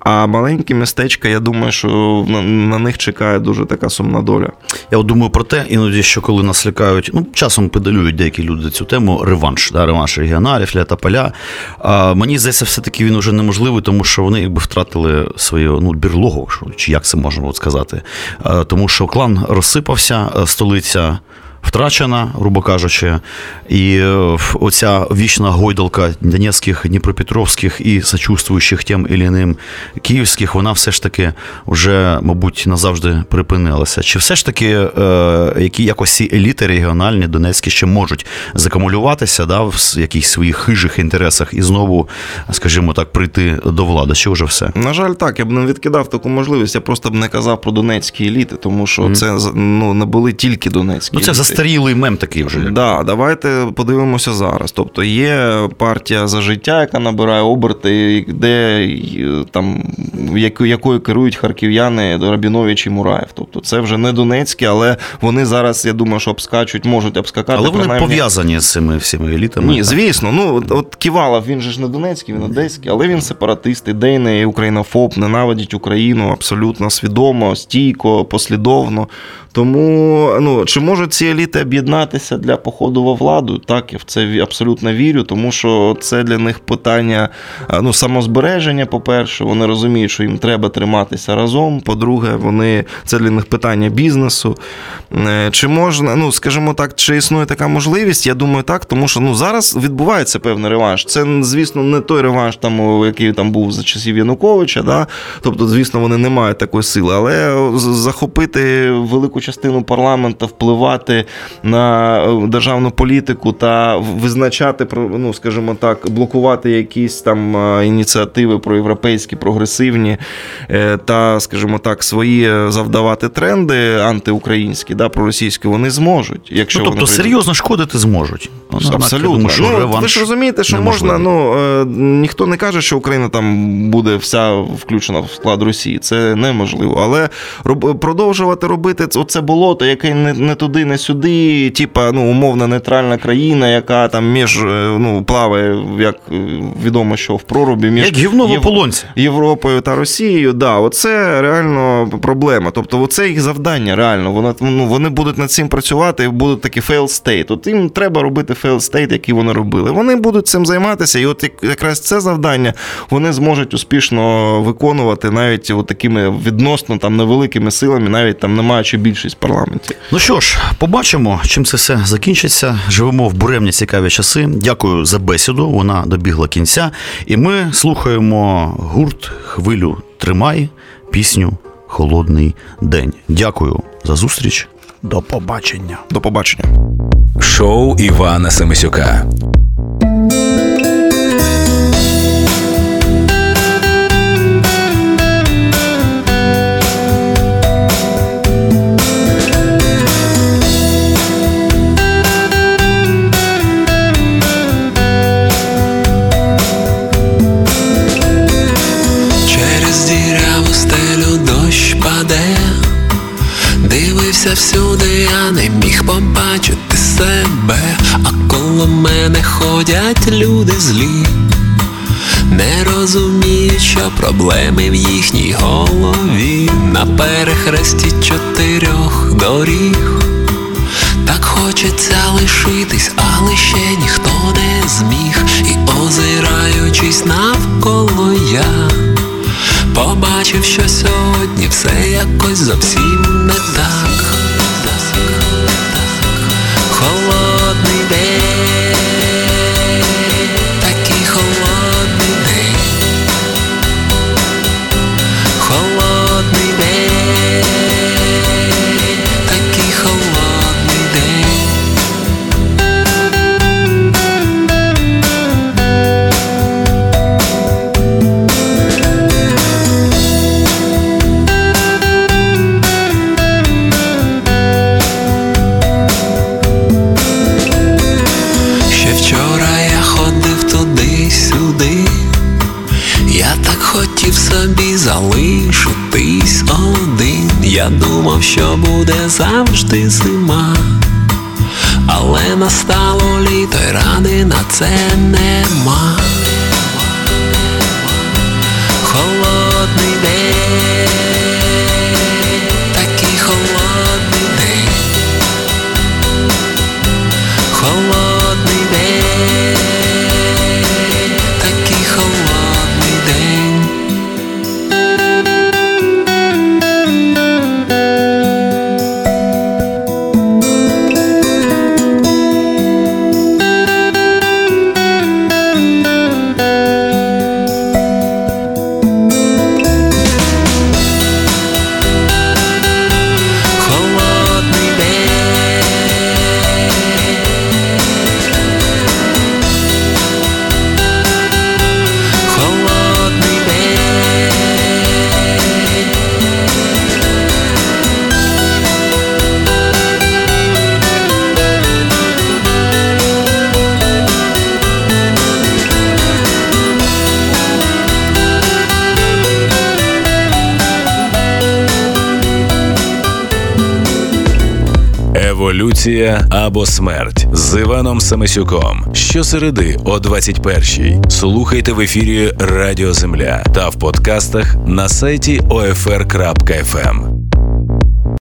А маленькі містечка, я думаю, що на, на них чекає дуже така сумна доля. Я от думаю про те, іноді, що коли нас лякають, ну, часом педалюють деякі люди цю тему, реванш, да, реванш регіоналів, ля та поля. А мені здається, все-таки він уже неможливий, тому що вони якби втратили свою, ну, бірлогу, чи як це можна от сказати. А, тому що клан розсипався, столиця втрачена, грубо кажучи, і оця вічна гойдалка донецьких, дніпропетровських і сочувствуючих тим і іним київських, вона все ж таки вже, мабуть, назавжди припинилася. Чи все ж таки е, які якось ці еліти регіональні донецькі ще можуть закамулюватися, да, в якихось своїх хижих інтересах і знову, скажімо так, прийти до влади? Чи вже все? На жаль, так. Я б не відкидав таку можливість. Я просто б не казав про донецькі еліти, тому що mm. це, ну, не були тільки донецькі. Ну, це еліти. Старілий мем такий вже. Так, да, давайте подивимося зараз. Тобто є партія «За життя», яка набирає оберти, де, там, якою керують харків'яни Рабінович і Мураєв. Тобто це вже не донецькі, але вони зараз, я думаю, що обскачуть, можуть обскакати. Але вони принаймні пов'язані з цими всіми елітами. Ні, звісно. Ну, от, от Ківалов, він же ж не донецький, він одеський, але він сепаратист, ідейний українофоб, ненавидить Україну абсолютно свідомо, стійко, послідовно. Тому, ну, чи можуть ці еліти об'єднатися для походу во владу? Так, я в це абсолютно вірю, тому що це для них питання, ну, самозбереження, по-перше, вони розуміють, що їм треба триматися разом, по-друге, вони, це для них питання бізнесу. Чи можна, ну, скажімо так, чи існує така можливість? Я думаю, так, тому що, ну, зараз відбувається певний реванш. Це, звісно, не той реванш, там, який там був за часів Януковича, да? Тобто, звісно, вони не мають такої сили, але захопити велику частину парламенту, впливати на державну політику та визначати, ну, скажімо так, блокувати якісь там ініціативи проєвропейські, прогресивні та, скажімо так, свої завдавати тренди антиукраїнські, да, проросійські, вони зможуть. Якщо, ну, тобто вони серйозно шкодити зможуть. Абсолютно. Думаю, що, ну, ви ж розумієте, що неможливо. Можна, ну, ніхто не каже, що Україна там буде вся включена в склад Росії. Це неможливо. Але роб, продовжувати робити оце болото, яке не, не туди, не сюди, типа, ну, умовно нейтральна країна, яка там між, ну, плаває, як відомо, що в прорубі між як гівно в ополонці. Європою та Росією, да, оце реально проблема. Тобто, оце їх завдання реально. Вони, ну, вони будуть над цим працювати, будуть такі fail state. От їм треба робити fail state, які вони робили. Вони будуть цим займатися, і от якраз це завдання вони зможуть успішно виконувати навіть от такими відносно там невеликими силами, навіть там не маючи більшість в парламенті. Ну що ж, побачимо, чим це все закінчиться. Живемо в буремні цікаві часи. Дякую за бесіду, вона добігла кінця. І ми слухаємо гурт «Хвилю тримай», пісню «Холодний день». Дякую за зустріч. До побачення. До побачення. Шоу Івана Семесюка. Всюди я не міг побачити себе, а коло мене ходять люди злі, не розуміють, що проблеми в їхній голові. На перехресті чотирьох доріг так хочеться лишитись, але ще ніхто не зміг. І озираючись навколо я побачив, що сьогодні все якось зовсім не так. Холодний день, такий холодний день. Холодний день, такий холодний день. Хотів собі залишитись один. Я думав, що буде завжди зима, але настало літо й ради на це нема. Холодний день, такий холодний день. Холодний день, такий холодний день. Еволюція або смерть з Іваном Семесюком. Щосереди о двадцять першій. Слухайте в ефірі Радіо Земля та в подкастах на сайті о еф ар крапка еф ем.